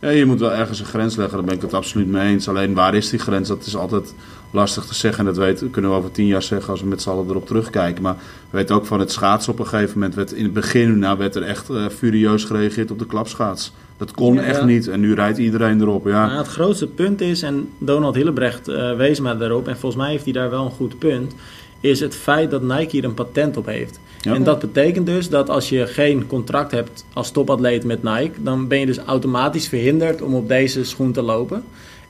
meer. Je moet wel ergens een grens leggen. Daar ben ik het absoluut mee eens. Alleen, waar is die grens? Dat is altijd lastig te zeggen. En dat kunnen we over 10 jaar zeggen... als we met z'n allen erop terugkijken. Maar we weten ook van het schaatsen op een gegeven moment... in het begin werd er echt furieus gereageerd op de klapschaats. Dat kon echt niet. En nu rijdt iedereen erop, het grootste punt is... en Donald Hillebrecht wees maar daarop... en volgens mij heeft hij daar wel een goed punt... is het feit dat Nike hier een patent op heeft. Ja. En dat betekent dus dat als je geen contract hebt... als topatleet met Nike... dan ben je dus automatisch verhinderd... om op deze schoen te lopen.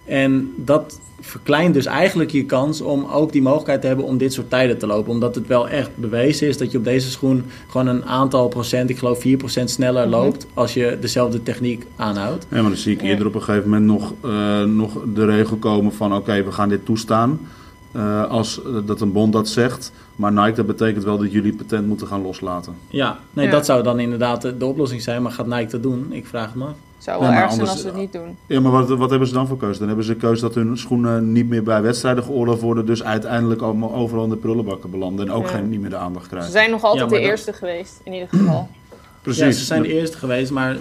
En dat verkleint dus eigenlijk je kans... om ook die mogelijkheid te hebben... om dit soort tijden te lopen. Omdat het wel echt bewezen is dat je op deze schoen... gewoon een aantal procent, ik geloof 4% sneller loopt... als je dezelfde techniek aanhoudt. Ja, maar dan zie ik eerder op een gegeven moment nog de regel komen van... oké, we gaan dit toestaan... als dat een bond dat zegt. Maar Nike, dat betekent wel dat jullie patent moeten gaan loslaten. Ja, nee, dat zou dan inderdaad de oplossing zijn. Maar gaat Nike dat doen? Ik vraag het me af. Het zou wel erg zijn als ze het niet doen. Ja, maar wat hebben ze dan voor keuze? Dan hebben ze de keuze dat hun schoenen niet meer bij wedstrijden geoorloofd worden. Dus uiteindelijk allemaal overal in de prullenbakken belanden. En ook niet meer de aandacht krijgen. Ze zijn nog altijd de eerste geweest, in ieder geval. Precies. Ja, ze zijn de eerste geweest, maar...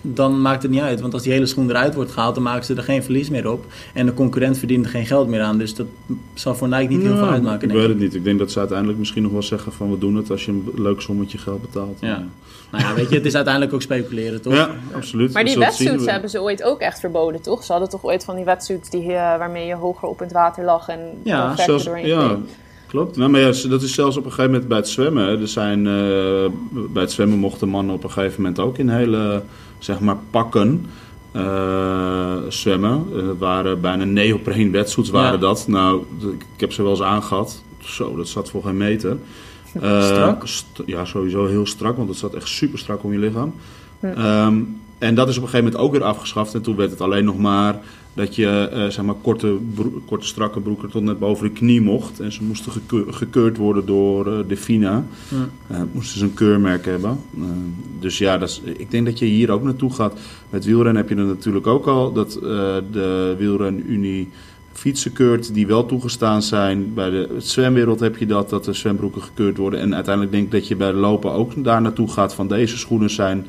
dan maakt het niet uit. Want als die hele schoen eruit wordt gehaald... dan maken ze er geen verlies meer op. En de concurrent verdient er geen geld meer aan. Dus dat zal voor Nike niet heel veel uitmaken. Ik weet het niet. Ik denk dat ze uiteindelijk misschien nog wel zeggen... van we doen het als je een leuk sommetje geld betaalt. Ja. Weet je, het is uiteindelijk ook speculeren, toch? Ja, absoluut. Maar die wetsuits hebben ze ooit ook echt verboden, toch? Ze hadden toch ooit van die wetsuits... waarmee je hoger op het water lag en verder doorheen ging. Klopt. Nou, maar ja, dat is zelfs op een gegeven moment bij het zwemmen. Er zijn, bij het zwemmen mochten mannen op een gegeven moment ook in hele, zeg maar, pakken zwemmen. Waren bijna neopreen wetsuits waren dat. Nou, ik heb ze wel eens aangehad. Zo, dat zat voor geen meter. Strak? Ja, sowieso heel strak, want het zat echt super strak om je lichaam. Ja. En dat is op een gegeven moment ook weer afgeschaft. En toen werd het alleen nog maar dat je zeg maar korte strakke broeken tot net boven de knie mocht. En ze moesten gekeurd worden door de FINA. Ja. Moesten ze een keurmerk hebben. Dus ja, ik denk dat je hier ook naartoe gaat. Met wielrennen heb je er natuurlijk ook al. Dat de wielrenunie fietsen keurt die wel toegestaan zijn. Bij de zwemwereld heb je dat de zwembroeken gekeurd worden. En uiteindelijk denk ik dat je bij de lopen ook daar naartoe gaat van deze schoenen zijn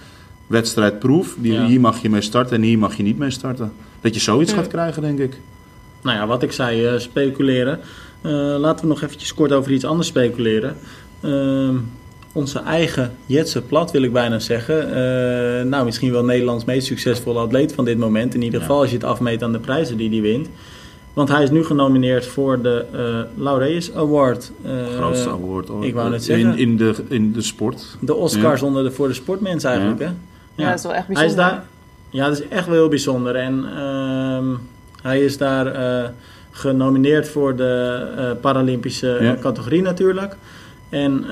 wedstrijdproef. Hier mag je mee starten en hier mag je niet mee starten. Dat je zoiets gaat krijgen, denk ik. Nou ja, wat ik zei, speculeren. Laten we nog eventjes kort over iets anders speculeren. Onze eigen Jetse Plat, wil ik bijna zeggen. Nou, misschien wel Nederlands meest succesvolle atleet van dit moment. In ieder geval als je het afmeet aan de prijzen die hij wint. Want hij is nu genomineerd voor de Laureus Award. Grootste award ooit. Ik wou net zeggen. In de sport. De Oscars voor de sportmens eigenlijk. Ja. Hè? Ja, dat is wel echt bijzonder. Hij is daar, ja, dat is echt wel heel bijzonder. En hij is daar genomineerd voor de Paralympische categorie natuurlijk. En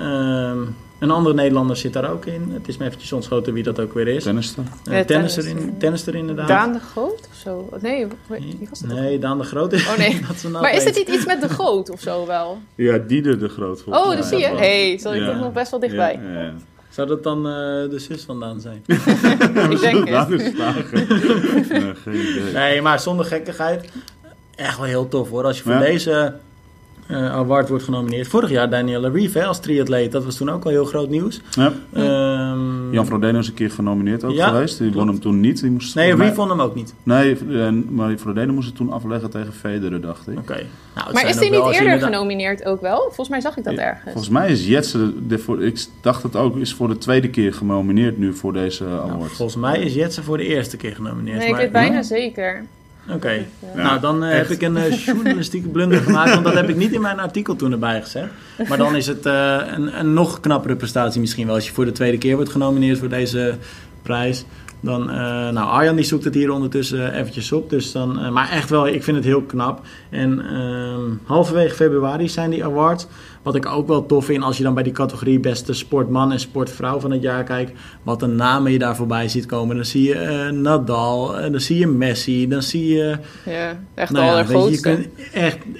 een andere Nederlander zit daar ook in. Het is me eventjes ontschoten wie dat ook weer is. Tennister. Tennister inderdaad. Daan de Groot of zo? Nee, wie was het? Nee, Daan de Groot. Oh nee. Maar is het niet iets met de Groot of zo wel? Ja, Dieder de Groot. Oh, dat zie je. Hé, dat is nog best wel dichtbij. Ja, ja. Zou dat dan de zus van Daan zijn? Ik denk het. Nee, maar zonder gekkigheid. Echt wel heel tof hoor. Als je voor deze award wordt genomineerd. Vorig jaar Danielle Reeve als triatleet. Dat was toen ook al heel groot nieuws. Ja. Jan Frodeno is een keer genomineerd ook geweest. Die won hem toen niet. Die moest Reeve won hem ook niet. Nee, maar Frodeno moest het toen afleggen tegen Federer, dacht ik. Okay. Nou, maar is hij niet eerder genomineerd ook wel? Volgens mij zag ik dat ergens. Volgens mij is Jetse, ik dacht het ook, is voor de tweede keer genomineerd nu voor deze award. Nou, volgens mij is Jetse voor de eerste keer genomineerd. Nee, ik weet bijna zeker. Oké, nou dan heb ik een journalistieke blunder gemaakt, want dat heb ik niet in mijn artikel toen erbij gezegd. Maar dan is het een nog knappere prestatie misschien wel. Als je voor de tweede keer wordt genomineerd voor deze prijs, dan, nou Arjan die zoekt het hier ondertussen eventjes op. Dus dan, maar echt wel, ik vind het heel knap. En halverwege februari zijn die awards. Wat ik ook wel tof vind, als je dan bij die categorie beste sportman en sportvrouw van het jaar kijkt, wat de namen je daar voorbij ziet komen. Dan zie je Nadal, dan zie je Messi, dan zie je... Ja, echt nou de allergrootste. Je kunt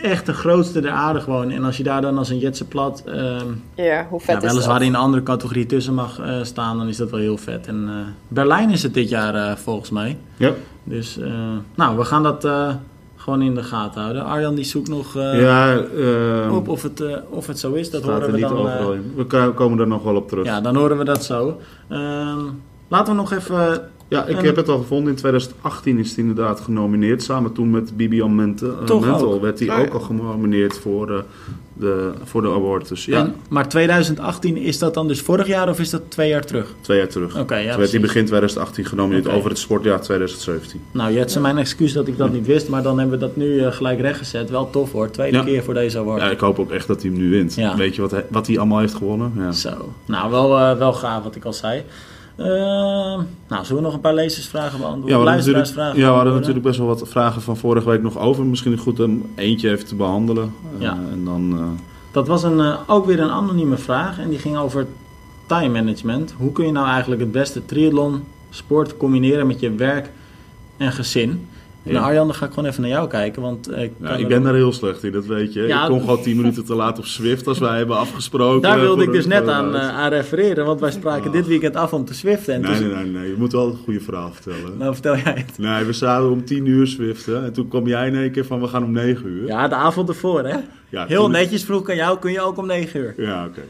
echt de grootste der aarde gewoon. En als je daar dan als een Jetse Plat hoe vet weliswaar in een andere categorie tussen mag staan, dan is dat wel heel vet. En Berlijn is het dit jaar volgens mij. Ja. Dus, nou, we gaan dat... gewoon in de gaten houden. Arjan die zoekt nog op of het zo is. Dat horen we dan. We komen er nog wel op terug. Ja, dan horen we dat zo. Laten we nog even... Ja, ik heb het al gevonden. In 2018 is hij inderdaad genomineerd. Samen toen met Bibian Mentel werd hij ook al genomineerd voor de award. Dus, ja. Maar 2018, is dat dan dus vorig jaar of is dat 2 jaar terug? 2 jaar terug. Okay, ja, werd hij begin 2018 genomineerd over het sportjaar 2017. Nou, Jetse, mijn excuus dat ik dat niet wist. Maar dan hebben we dat nu gelijk rechtgezet. Wel tof hoor. Tweede keer voor deze award. Ja, ik hoop ook echt dat hij hem nu wint. Ja. Weet je wat hij allemaal heeft gewonnen? Ja. Zo. Nou, wel gaaf wat ik al zei. Nou, zullen we nog een paar lezersvragen beantwoorden? Ja, we hadden natuurlijk best wel wat vragen van vorige week nog over. Misschien goed om eentje even te behandelen. En dan, dat was ook weer een anonieme vraag. En die ging over time management. Hoe kun je nou eigenlijk het beste triathlon, sport combineren met je werk en gezin? Ja. Nou Arjan, dan ga ik gewoon even naar jou kijken. Want ik ben daar heel slecht in, dat weet je. Ja, ik kom gewoon 10 minuten te laat op Zwift als wij hebben afgesproken. Daar wilde ik dus net aan refereren, want wij spraken dit weekend af om te zwiften. Nee, je moet wel een goede verhaal vertellen. Nou, vertel jij het. Nee, we zouden om 10 uur zwiften en toen kwam jij in één keer van we gaan om 9 uur. Ja, de avond ervoor, hè. Ja, heel netjes vroeg aan jou, kun je ook om 9 uur? Ja, oké.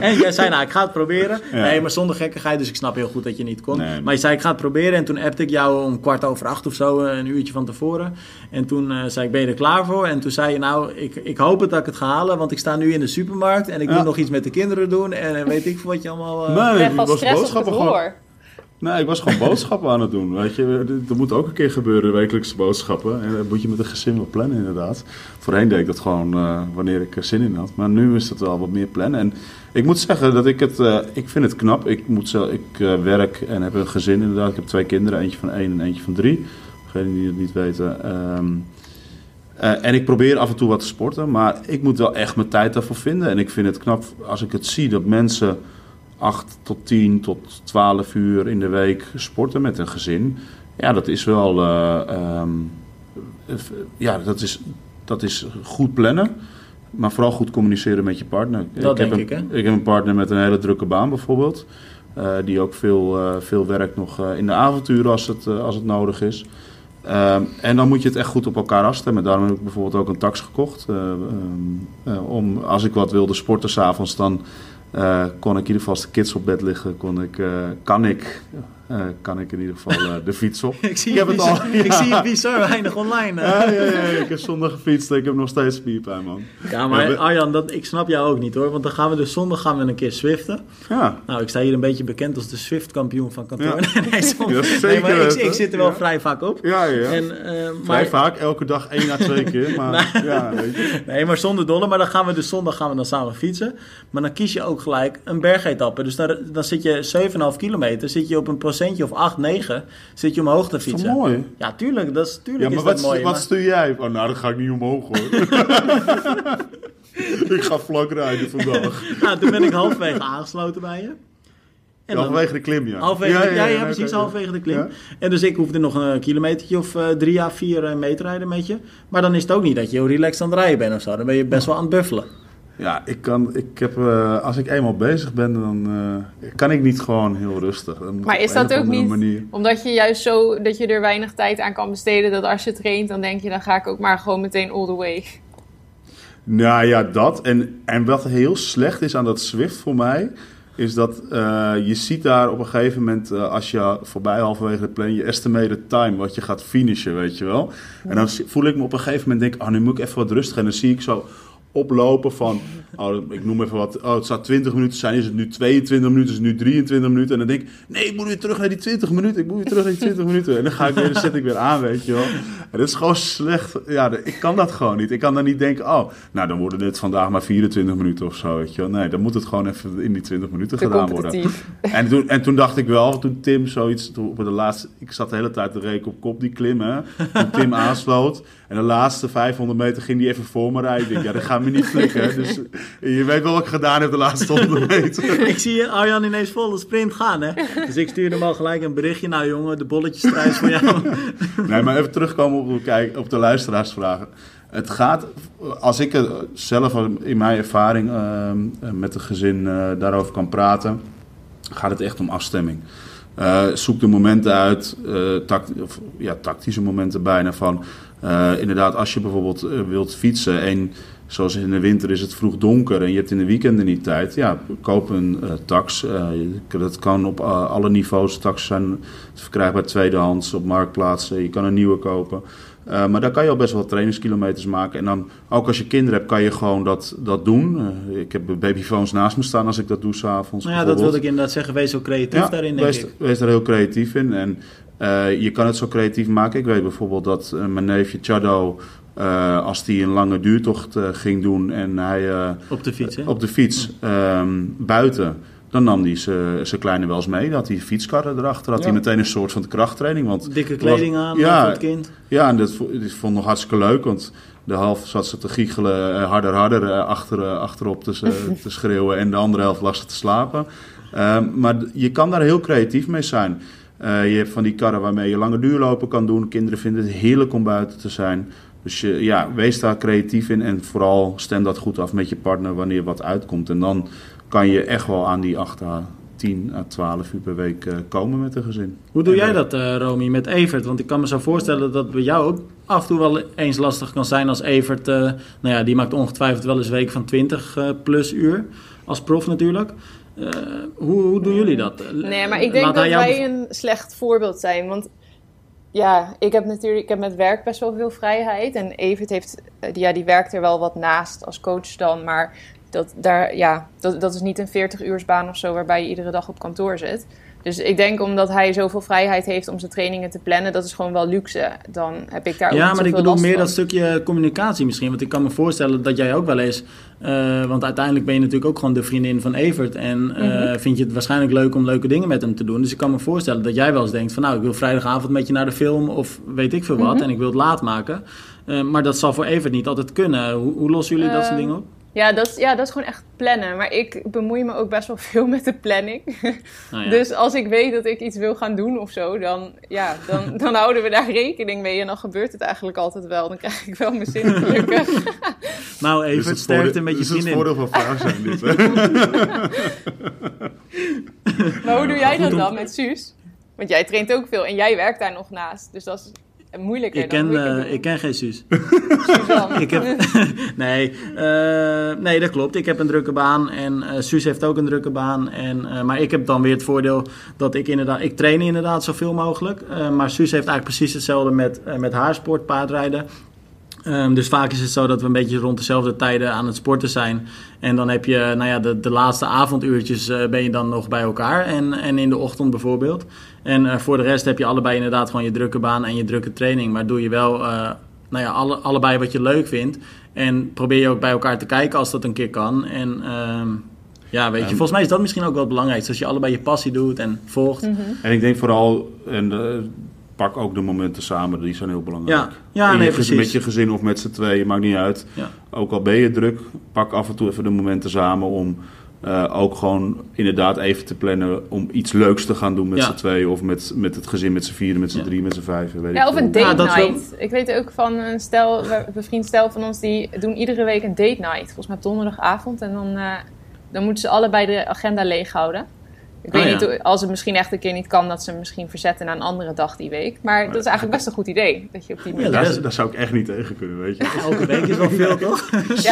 En jij zei, nou, ik ga het proberen. Ja. Nee, maar zonder gekkigheid, dus ik snap heel goed dat je niet kon. Nee, maar je zei, ik ga het proberen. En toen appte ik jou om 7:15 of zo, een uurtje van tevoren. En toen zei ik, ben je er klaar voor? En toen zei je, nou, ik hoop het dat ik het ga halen, want ik sta nu in de supermarkt en ik moet nog iets met de kinderen doen. En weet ik wat je allemaal... Nee, ik was boodschappen gewoon... Nee, ik was gewoon boodschappen aan het doen. Weet je, dat moet ook een keer gebeuren, wekelijkse boodschappen. En dat moet je met een gezin wel plannen, inderdaad. Voorheen deed ik dat gewoon wanneer ik er zin in had. Maar nu is dat wel wat meer plannen. En ik moet zeggen dat ik vind het knap. Ik werk en heb een gezin, inderdaad. Ik heb 2 kinderen, eentje van 1 en eentje van 3. Degenen die het niet weten. En ik probeer af en toe wat te sporten. Maar ik moet wel echt mijn tijd daarvoor vinden. En ik vind het knap als ik het zie dat mensen 8 tot 10 tot 12 uur in de week sporten met een gezin. Ja, dat is wel dat is goed plannen. Maar vooral goed communiceren met je partner. Ik heb een partner met een hele drukke baan bijvoorbeeld. Die ook veel werkt nog in de avonturen als het nodig is. En dan moet je het echt goed op elkaar afstemmen. Daarom heb ik bijvoorbeeld ook een tax gekocht. Als ik wat wilde sporten 's avonds, dan kon ik in ieder geval als de kids op bed liggen, kan ik in ieder geval de fiets op. Ik zie je bizar weinig online. Ja, ik heb zondag gefietst en ik heb nog steeds spierpijn, man. Ja, maar Arjan, ik snap jou ook niet hoor. Want dan gaan we dus zondag een keer swiften. Ja. Nou, ik sta hier een beetje bekend als de Swift-kampioen van kantoor. Ja. Ik zit er wel vrij vaak op. Ja. Vrij vaak, elke dag 1 à 2 keer. Maar, weet je. Nee, maar zonder dolle. Maar dan gaan we dus zondag samen fietsen. Maar dan kies je ook gelijk een bergetappe. Dus dan zit je 7,5 kilometer op een procentje of 8, 9 zit je omhoog te fietsen. Dat is mooi. Ja, tuurlijk. Wat stuur jij? Oh, nou, dat ga ik niet omhoog, hoor. Ik ga vlak rijden vandaag. Nou, toen ben ik halfwege aangesloten bij je. En halfwege de klim, ja. Halfwege de klim. Ja. En dus ik hoefde nog een kilometertje of 3 à 4 mee te rijden met je. Maar dan is het ook niet dat je heel relaxed aan het rijden bent of zo. Dan ben je best wel aan het buffelen. Ja, als ik eenmaal bezig ben, dan kan ik niet gewoon heel rustig. Maar is dat ook niet manier, omdat je juist zo dat je er weinig tijd aan kan besteden, dat als je traint, dan denk je, dan ga ik ook maar gewoon meteen all the way. Nou ja, dat. En wat heel slecht is aan dat Zwift voor mij, is dat je ziet daar op een gegeven moment, als je voorbij halverwege de plan, je estimated time, wat je gaat finishen, weet je wel. En dan voel ik me op een gegeven moment, denk ik, nu moet ik even wat rustig. En dan zie ik zo oplopen van, ik noem even wat, het zou 20 minuten zijn, is het nu 22 minuten, is het nu 23 minuten? En dan denk ik, nee, ik moet weer terug naar die 20 minuten, En dan ga ik weer, dan zet ik weer aan, weet je wel. En dat is gewoon slecht. Ja, ik kan dat gewoon niet. Ik kan dan niet denken, dan worden dit vandaag maar 24 minuten of zo, weet je wel. Nee, dan moet het gewoon even in die 20 minuten gedaan worden. En toen dacht ik wel, toen Tim zoiets, ik zat de hele tijd te rekenen op kop, die klimmen. Toen Tim aansloot en de laatste 500 meter ging die even voor me rijden. Ik denk, dat gaat me niet flikken. Dus je weet wel wat ik gedaan heb de laatste 100 meter. Ik zie Arjan ineens vol de sprint gaan, hè? Dus ik stuurde hem al gelijk een berichtje. Nou jongen, de bolletjes thuis voor jou. Nee, maar even terugkomen op de luisteraarsvragen. Het gaat, als ik zelf in mijn ervaring met het gezin daarover kan praten, gaat het echt om afstemming. Zoek de momenten uit, tactische momenten bijna van. Inderdaad, als je bijvoorbeeld wilt fietsen en zoals in de winter is het vroeg donker en je hebt in de weekenden niet tijd. Ja, koop een tax. Dat kan op alle niveaus. Taxen zijn verkrijgbaar tweedehands op marktplaatsen. Je kan een nieuwe kopen. Maar daar kan je al best wel trainingskilometers maken. En dan, ook als je kinderen hebt, kan je gewoon dat doen. Ik heb babyfoons naast me staan als ik dat doe s'avonds. Ja, dat wilde ik inderdaad zeggen. Wees zo creatief daarin, denk ik. Wees daar heel creatief in. En je kan het zo creatief maken. Ik weet bijvoorbeeld dat mijn neefje Chado, als hij een lange duurtocht ging doen en hij op de fiets buiten, dan nam hij zijn kleine wel eens mee. Dan had hij fietskarren erachter, had hij meteen een soort van krachttraining. Want dikke kleding aan voor het kind. Ja, en dat vond nog hartstikke leuk, want de helft zat ze te giechelen, harder achterop te schreeuwen en de andere helft lag ze te slapen. Maar je kan daar heel creatief mee zijn. Je hebt van die karren waarmee je lange duurlopen kan doen. Kinderen vinden het heerlijk om buiten te zijn. Dus wees daar creatief in en vooral stem dat goed af met je partner wanneer wat uitkomt. En dan kan je echt wel aan die 8 à 10 à 12 uur per week komen met een gezin. Hoe doe jij dat, Romy, met Evert? Want ik kan me zo voorstellen dat bij jou ook af en toe wel eens lastig kan zijn als Evert. Die maakt ongetwijfeld wel eens week van 20 plus uur als prof natuurlijk. Hoe doen jullie dat? Nee, maar ik denk dat wij een slecht voorbeeld zijn. Want ja, ik heb met werk best wel veel vrijheid. En Evert die werkt er wel wat naast als coach dan. Maar dat is niet een 40-uursbaan of zo waarbij je iedere dag op kantoor zit. Dus ik denk omdat hij zoveel vrijheid heeft om zijn trainingen te plannen, dat is gewoon wel luxe. Dan heb ik daar ook niet zoveel last van. Ja, maar ik bedoel meer dat stukje communicatie misschien. Want ik kan me voorstellen dat jij ook wel eens... want uiteindelijk ben je natuurlijk ook gewoon de vriendin van Evert. En vind je het waarschijnlijk leuk om leuke dingen met hem te doen. Dus ik kan me voorstellen dat jij wel eens denkt van... nou, ik wil vrijdagavond met je naar de film of weet ik veel wat. En ik wil het laat maken. Maar dat zal voor Evert niet altijd kunnen. Hoe lossen jullie dat soort dingen op? Ja, dat is gewoon echt plannen. Maar ik bemoei me ook best wel veel met de planning. Nou ja. Dus als ik weet dat ik iets wil gaan doen of zo, dan houden we daar rekening mee. En dan gebeurt het eigenlijk altijd wel. Dan krijg ik wel mijn zin gelukkig. Nou, even het sterkte met je zin in. Is het voordeel van vraag zijn dit, hè? Maar hoe doe jij dat dan met Suus? Want jij traint ook veel en jij werkt daar nog naast. Dus dat is... moeilijker. Ik ken geen Suus. Nee, dat klopt. Ik heb een drukke baan en Suus heeft ook een drukke baan. Maar ik heb dan weer het voordeel dat ik train inderdaad zoveel mogelijk. Maar Suus heeft eigenlijk precies hetzelfde met haar sport, paardrijden. Dus vaak is het zo dat we een beetje rond dezelfde tijden aan het sporten zijn. En dan heb je de laatste avonduurtjes ben je dan nog bij elkaar. En in de ochtend bijvoorbeeld. En voor de rest heb je allebei inderdaad gewoon je drukke baan en je drukke training. Maar doe je wel allebei wat je leuk vindt. En probeer je ook bij elkaar te kijken als dat een keer kan. En volgens mij is dat misschien ook wel het belangrijkste. Als je allebei je passie doet en volgt. Mm-hmm. En ik denk vooral... pak ook de momenten samen, die zijn heel belangrijk. Precies. Met je gezin of met z'n tweeën, maakt niet uit. Ja. Ook al ben je druk, pak af en toe even de momenten samen om ook gewoon inderdaad even te plannen om iets leuks te gaan doen met z'n tweeën of met het gezin, met z'n vieren, met z'n drie, met z'n vijven. Of een date night. Ik weet ook van een bevriend stel van ons, die doen iedere week een date night. Volgens mij donderdagavond. En dan moeten ze allebei de agenda leeg houden. Ik weet niet, als het misschien echt een keer niet kan, dat ze misschien verzetten naar een andere dag die week. Maar dat is eigenlijk best een goed idee. Dat je op die manier... daar zou ik echt niet tegen kunnen, weet je. Elke week is wel veel, toch? Dat is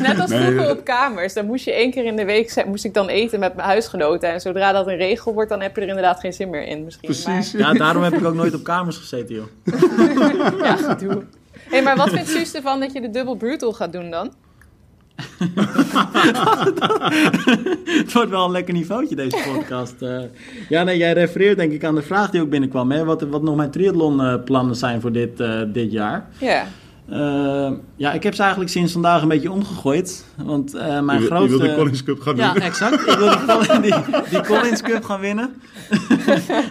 net als vroeger op kamers. Dan moest je 1 keer in de week dan eten met mijn huisgenoten. En zodra dat een regel wordt, dan heb je er inderdaad geen zin meer in misschien. Precies. Maar... ja, daarom heb ik ook nooit op kamers gezeten, joh. Ja, gedoe. Hey, maar wat vindt Suus ervan dat je de dubbel brutal gaat doen dan? Het wordt wel een lekker niveautje deze podcast. Jij refereert denk ik aan de vraag die ook binnenkwam, hè? Wat nog mijn triathlonplannen zijn voor dit jaar. Ja. Ik heb ze eigenlijk sinds vandaag een beetje omgegooid. Want mijn grootste... Je wil de Collins Cup gaan winnen. Ja, exact. Ik wil die Collins Cup gaan winnen.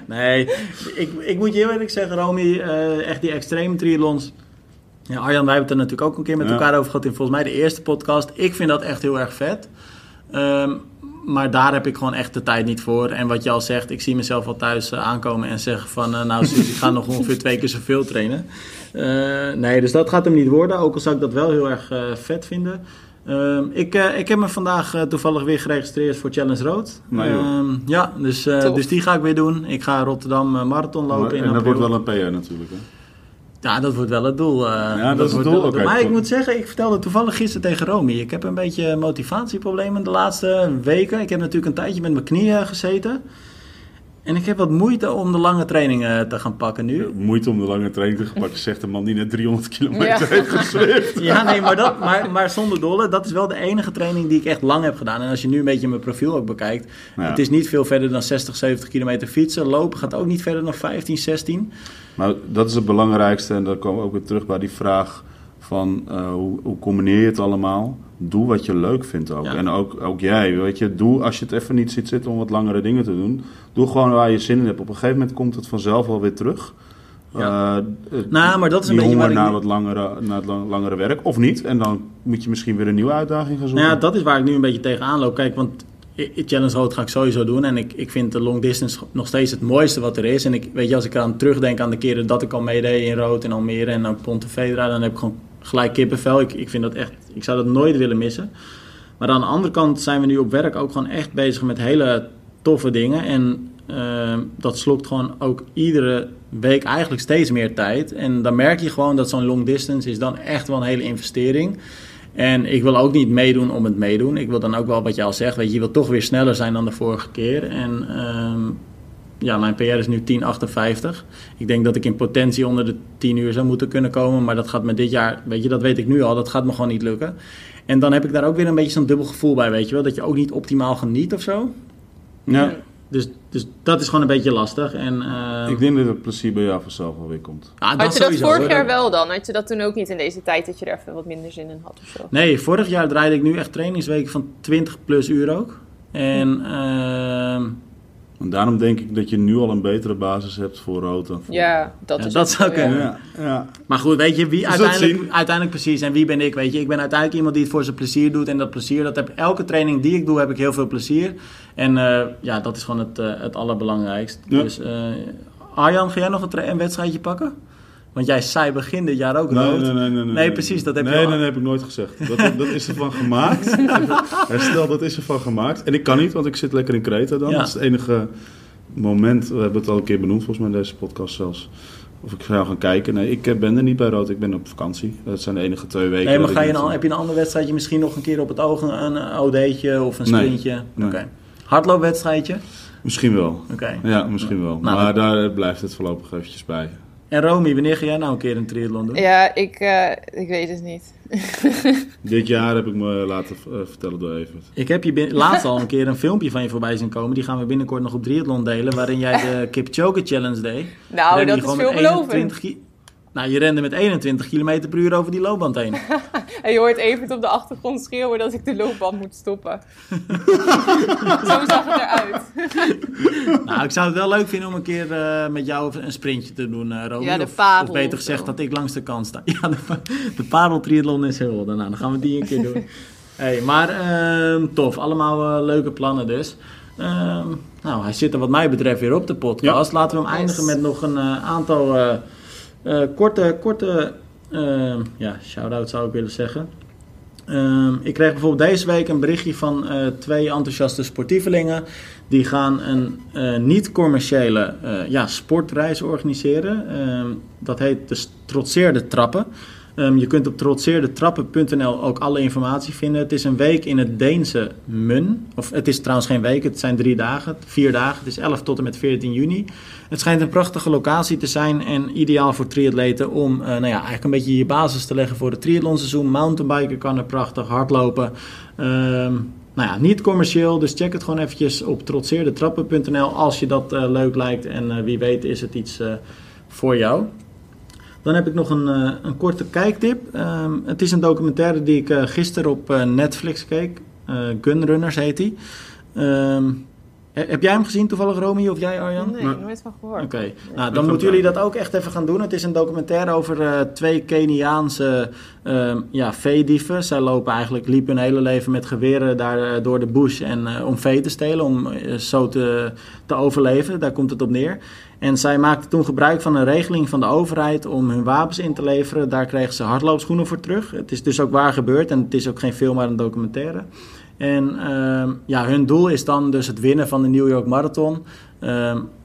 Nee, ik moet je heel eerlijk zeggen, Romy, echt die extreme triathlons... Ja, Arjan, wij hebben het er natuurlijk ook een keer met elkaar over gehad in volgens mij de eerste podcast. Ik vind dat echt heel erg vet. Maar daar heb ik gewoon echt de tijd niet voor. En wat je al zegt, ik zie mezelf al thuis aankomen en zeggen van... Suus, ik ga nog ongeveer 2 keer zoveel trainen. Nee, dus dat gaat hem niet worden. Ook al zou ik dat wel heel erg vet vinden. Ik heb me vandaag toevallig weer geregistreerd voor Challenge Rood. Dus die ga ik weer doen. Ik ga Rotterdam Marathon lopen in april. En dat wordt wel een PR natuurlijk, hè? Ja, dat wordt wel het doel. Okay. Maar ik moet zeggen, ik vertelde toevallig gisteren tegen Romy. Ik heb een beetje motivatieproblemen de laatste weken. Ik heb natuurlijk een tijdje met mijn knieën gezeten. En ik heb wat moeite om de lange trainingen te gaan pakken nu. Moeite om de lange training te gaan pakken, zegt de man die net 300 kilometer heeft gezwift. Ja, nee, maar zonder dolle, dat is wel de enige training die ik echt lang heb gedaan. En als je nu een beetje mijn profiel ook bekijkt, het is niet veel verder dan 60, 70 kilometer fietsen. Lopen gaat ook niet verder dan 15, 16. Maar dat is het belangrijkste en daar komen we ook weer terug bij die vraag van hoe combineer je het allemaal? Doe wat je leuk vindt ook. Ja. En ook jij, weet je, doe als je het even niet ziet zitten om wat langere dingen te doen. Doe gewoon waar je zin in hebt. Op een gegeven moment komt het vanzelf wel weer terug. Ja. Maar dat is een beetje waar ik... naar het langere werk, of niet. En dan moet je misschien weer een nieuwe uitdaging gaan zoeken. Nou ja, dat is waar ik nu een beetje tegenaan loop. Kijk, want Challenge Road ga ik sowieso doen. En ik vind de long distance nog steeds het mooiste wat er is. En als ik aan terugdenk aan de keren dat ik al meedeed in Rood en Almere en aan Pontevedra, dan heb ik gewoon gelijk kippenvel. Ik vind dat echt... Ik zou dat nooit willen missen. Maar aan de andere kant zijn we nu op werk ook gewoon echt bezig met hele toffe dingen. En dat slokt gewoon ook iedere week eigenlijk steeds meer tijd. En dan merk je gewoon dat zo'n long distance is dan echt wel een hele investering. En ik wil ook niet meedoen om het meedoen. Ik wil dan ook wel wat je al zegt. Weet je, je wil toch weer sneller zijn dan de vorige keer. En mijn PR is nu 10,58. Ik denk dat ik in potentie onder de 10 uur zou moeten kunnen komen. Maar dat gaat me dit jaar, weet je, dat weet ik nu al. Dat gaat me gewoon niet lukken. En dan heb ik daar ook weer een beetje zo'n dubbel gevoel bij, weet je wel. Dat je ook niet optimaal geniet of zo. Ja. Dus dat is gewoon een beetje lastig. En, ik denk dat het plezier bij jou vanzelf alweer komt. Ah, had je dat sowieso, vorig jaar wel dan? Had je dat toen ook niet in deze tijd dat je er even wat minder zin in had? Of zo? Nee, vorig jaar draaide ik nu echt trainingsweken van 20 plus uur ook. En daarom denk ik dat je nu al een betere basis hebt voor rood dan voor... Ja, dat zou kunnen. Ja. Ja. Maar goed, weet je, wie uiteindelijk precies en wie ben ik, weet je. Ik ben uiteindelijk iemand die het voor zijn plezier doet. En dat plezier, dat heb elke training die ik doe, heb ik heel veel plezier. En ja, dat is gewoon het allerbelangrijkste. Ja. Dus Arjan, ga jij nog een wedstrijdje pakken? Want jij zei begin dit jaar ook rood. Nee, precies, dat heb je al... Nee, dat heb ik nooit gezegd. Dat is ervan gemaakt. Herstel, dat is ervan gemaakt. En ik kan niet, want ik zit lekker in Kreta dan. Ja. Dat is het enige moment, we hebben het al een keer benoemd volgens mij in deze podcast zelfs. Of ik zou gaan kijken. Nee, ik ben er niet bij rood, ik ben op vakantie. Dat zijn de enige 2 weken. Nee, maar heb je een ander wedstrijdje misschien nog een keer op het oog? Een OD'tje of een sprintje? Nee. Okay. Hardloopwedstrijdje? Misschien wel. Okay. Ja, misschien wel. Nou, maar daar blijft het voorlopig eventjes bij. En Romy, wanneer ga jij nou een keer een triathlon doen? Ja, ik weet het niet. Dit jaar heb ik me laten vertellen door Evert. Ik heb je laatst al een keer een filmpje van je voorbij zien komen. Die gaan we binnenkort nog op triathlon delen. Waarin jij de Kipchoge Challenge deed. Nou, dat is veelbelovend. Nou, je rende met 21 km per uur over die loopband heen. En je hoort Evert op de achtergrond schreeuwen dat ik de loopband moet stoppen. Zo zag het eruit. Nou, ik zou het wel leuk vinden om een keer met jou een sprintje te doen, Romy. Ja, de parel. Of beter gezegd dat ik langs de kant sta. Ja, de pareltriathlon is heel. Nou, dan gaan we die een keer doen. Hey, maar tof. Allemaal leuke plannen dus. Nou, hij zit er wat mij betreft weer op de podcast. Ja. Laten we hem eindigen met nog een aantal... korte shout-out zou ik willen zeggen. Ik kreeg bijvoorbeeld deze week een berichtje van 2 enthousiaste sportievelingen. Die gaan een niet-commerciële sportreis organiseren. Dat heet de Trotseerde Trappen. Je kunt op trotseerdetrappen.nl ook alle informatie vinden. Het is een week in het Deense Mun. Of het is trouwens geen week, het zijn 4 dagen. Het is 11 tot en met 14 juni. Het schijnt een prachtige locatie te zijn en ideaal voor triatleten om eigenlijk een beetje je basis te leggen voor het triathlonseizoen. Mountainbiken kan er prachtig, hardlopen. Niet commercieel, dus check het gewoon eventjes op trotseerdetrappen.nl als je dat leuk lijkt. En wie weet is het iets voor jou. Dan heb ik nog een korte kijktip. Het is een documentaire die ik gisteren op Netflix keek. Gunrunners heet die. Heb jij hem gezien toevallig, Romy, of jij, Arjan? Nee, nooit van gehoord. Oké. Okay. Nou, dan moeten jullie dat ook echt even gaan doen. Het is een documentaire over 2 Keniaanse veedieven. Zij liepen hun hele leven met geweren daar door de bush en om vee te stelen, om zo te overleven. Daar komt het op neer. En zij maakten toen gebruik van een regeling van de overheid om hun wapens in te leveren. Daar kregen ze hardloopschoenen voor terug. Het is dus ook waar gebeurd en het is ook geen film, maar een documentaire. En hun doel is dan dus het winnen van de New York Marathon.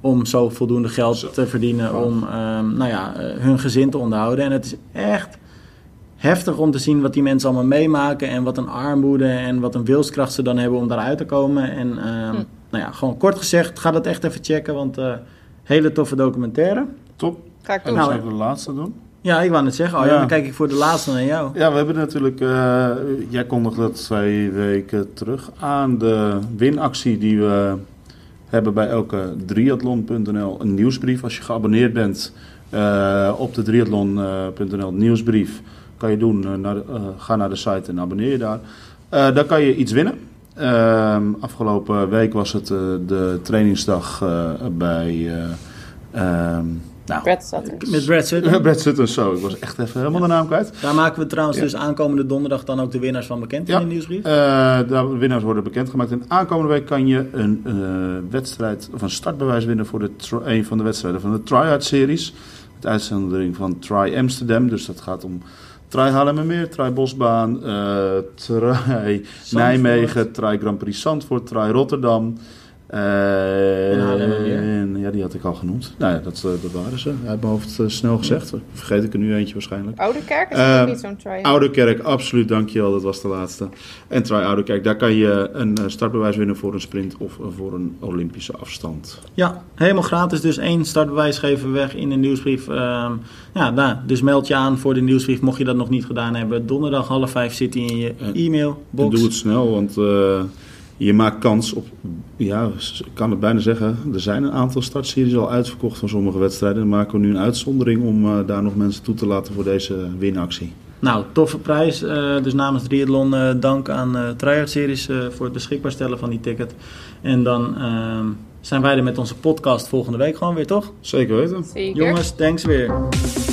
Om zo voldoende geld te verdienen om hun gezin te onderhouden. En het is echt heftig om te zien wat die mensen allemaal meemaken. En wat een armoede en wat een wilskracht ze dan hebben om daaruit te komen. En gewoon kort gezegd, ga dat echt even checken. Want hele toffe documentaire. Top. Ga ik doen. Nou, zullen we de laatste doen? Ja, ik wou net zeggen. Dan kijk ik voor de laatste naar jou. Ja, we hebben natuurlijk... jij kondigde dat 2 weken terug aan de winactie die we hebben bij elke triathlon.nl. Een nieuwsbrief. Als je geabonneerd bent op de triathlon.nl nieuwsbrief, kan je doen. Ga naar de site en abonneer je daar. Daar kan je iets winnen. Afgelopen week was het de trainingsdag bij... Brad Sutton. Met Brad Sutton, zo. Ik was echt even helemaal de naam kwijt. Daar maken we trouwens dus aankomende donderdag dan ook de winnaars van bekend in de nieuwsbrief. De winnaars worden bekendgemaakt. En aankomende week kan je een wedstrijd of een startbewijs winnen voor een van de wedstrijden van de Tryhard-series. Het uitzending van Try Amsterdam. Dus dat gaat om Try Haarlemmermeer, Try Bosbaan, Try Nijmegen, Try Grand Prix Zandvoort, Try Rotterdam. Die had ik al genoemd. Nou ja, dat waren ze. Uit mijn hoofd snel gezegd. Vergeet ik er nu eentje waarschijnlijk. Oude Kerk is ook niet zo'n try. Oude Kerk, absoluut, dankjewel. Dat was de laatste. En Try Oude Kerk, daar kan je een startbewijs winnen voor een sprint of voor een Olympische afstand. Ja, helemaal gratis. Dus 1 startbewijs geven we weg in de nieuwsbrief. Dus meld je aan voor de nieuwsbrief. Mocht je dat nog niet gedaan hebben. Donderdag 16:30 zit hij in je e-mailbox. En doe het snel, want... je maakt kans op, ja, ik kan het bijna zeggen, er zijn een aantal startseries al uitverkocht van sommige wedstrijden. Dan maken we nu een uitzondering om daar nog mensen toe te laten voor deze winactie. Nou, toffe prijs. Dus namens Triathlon dank aan Tryhard-series voor het beschikbaar stellen van die ticket. En dan zijn wij er met onze podcast volgende week gewoon weer, toch? Zeker weten. Zeker. Jongens, thanks weer.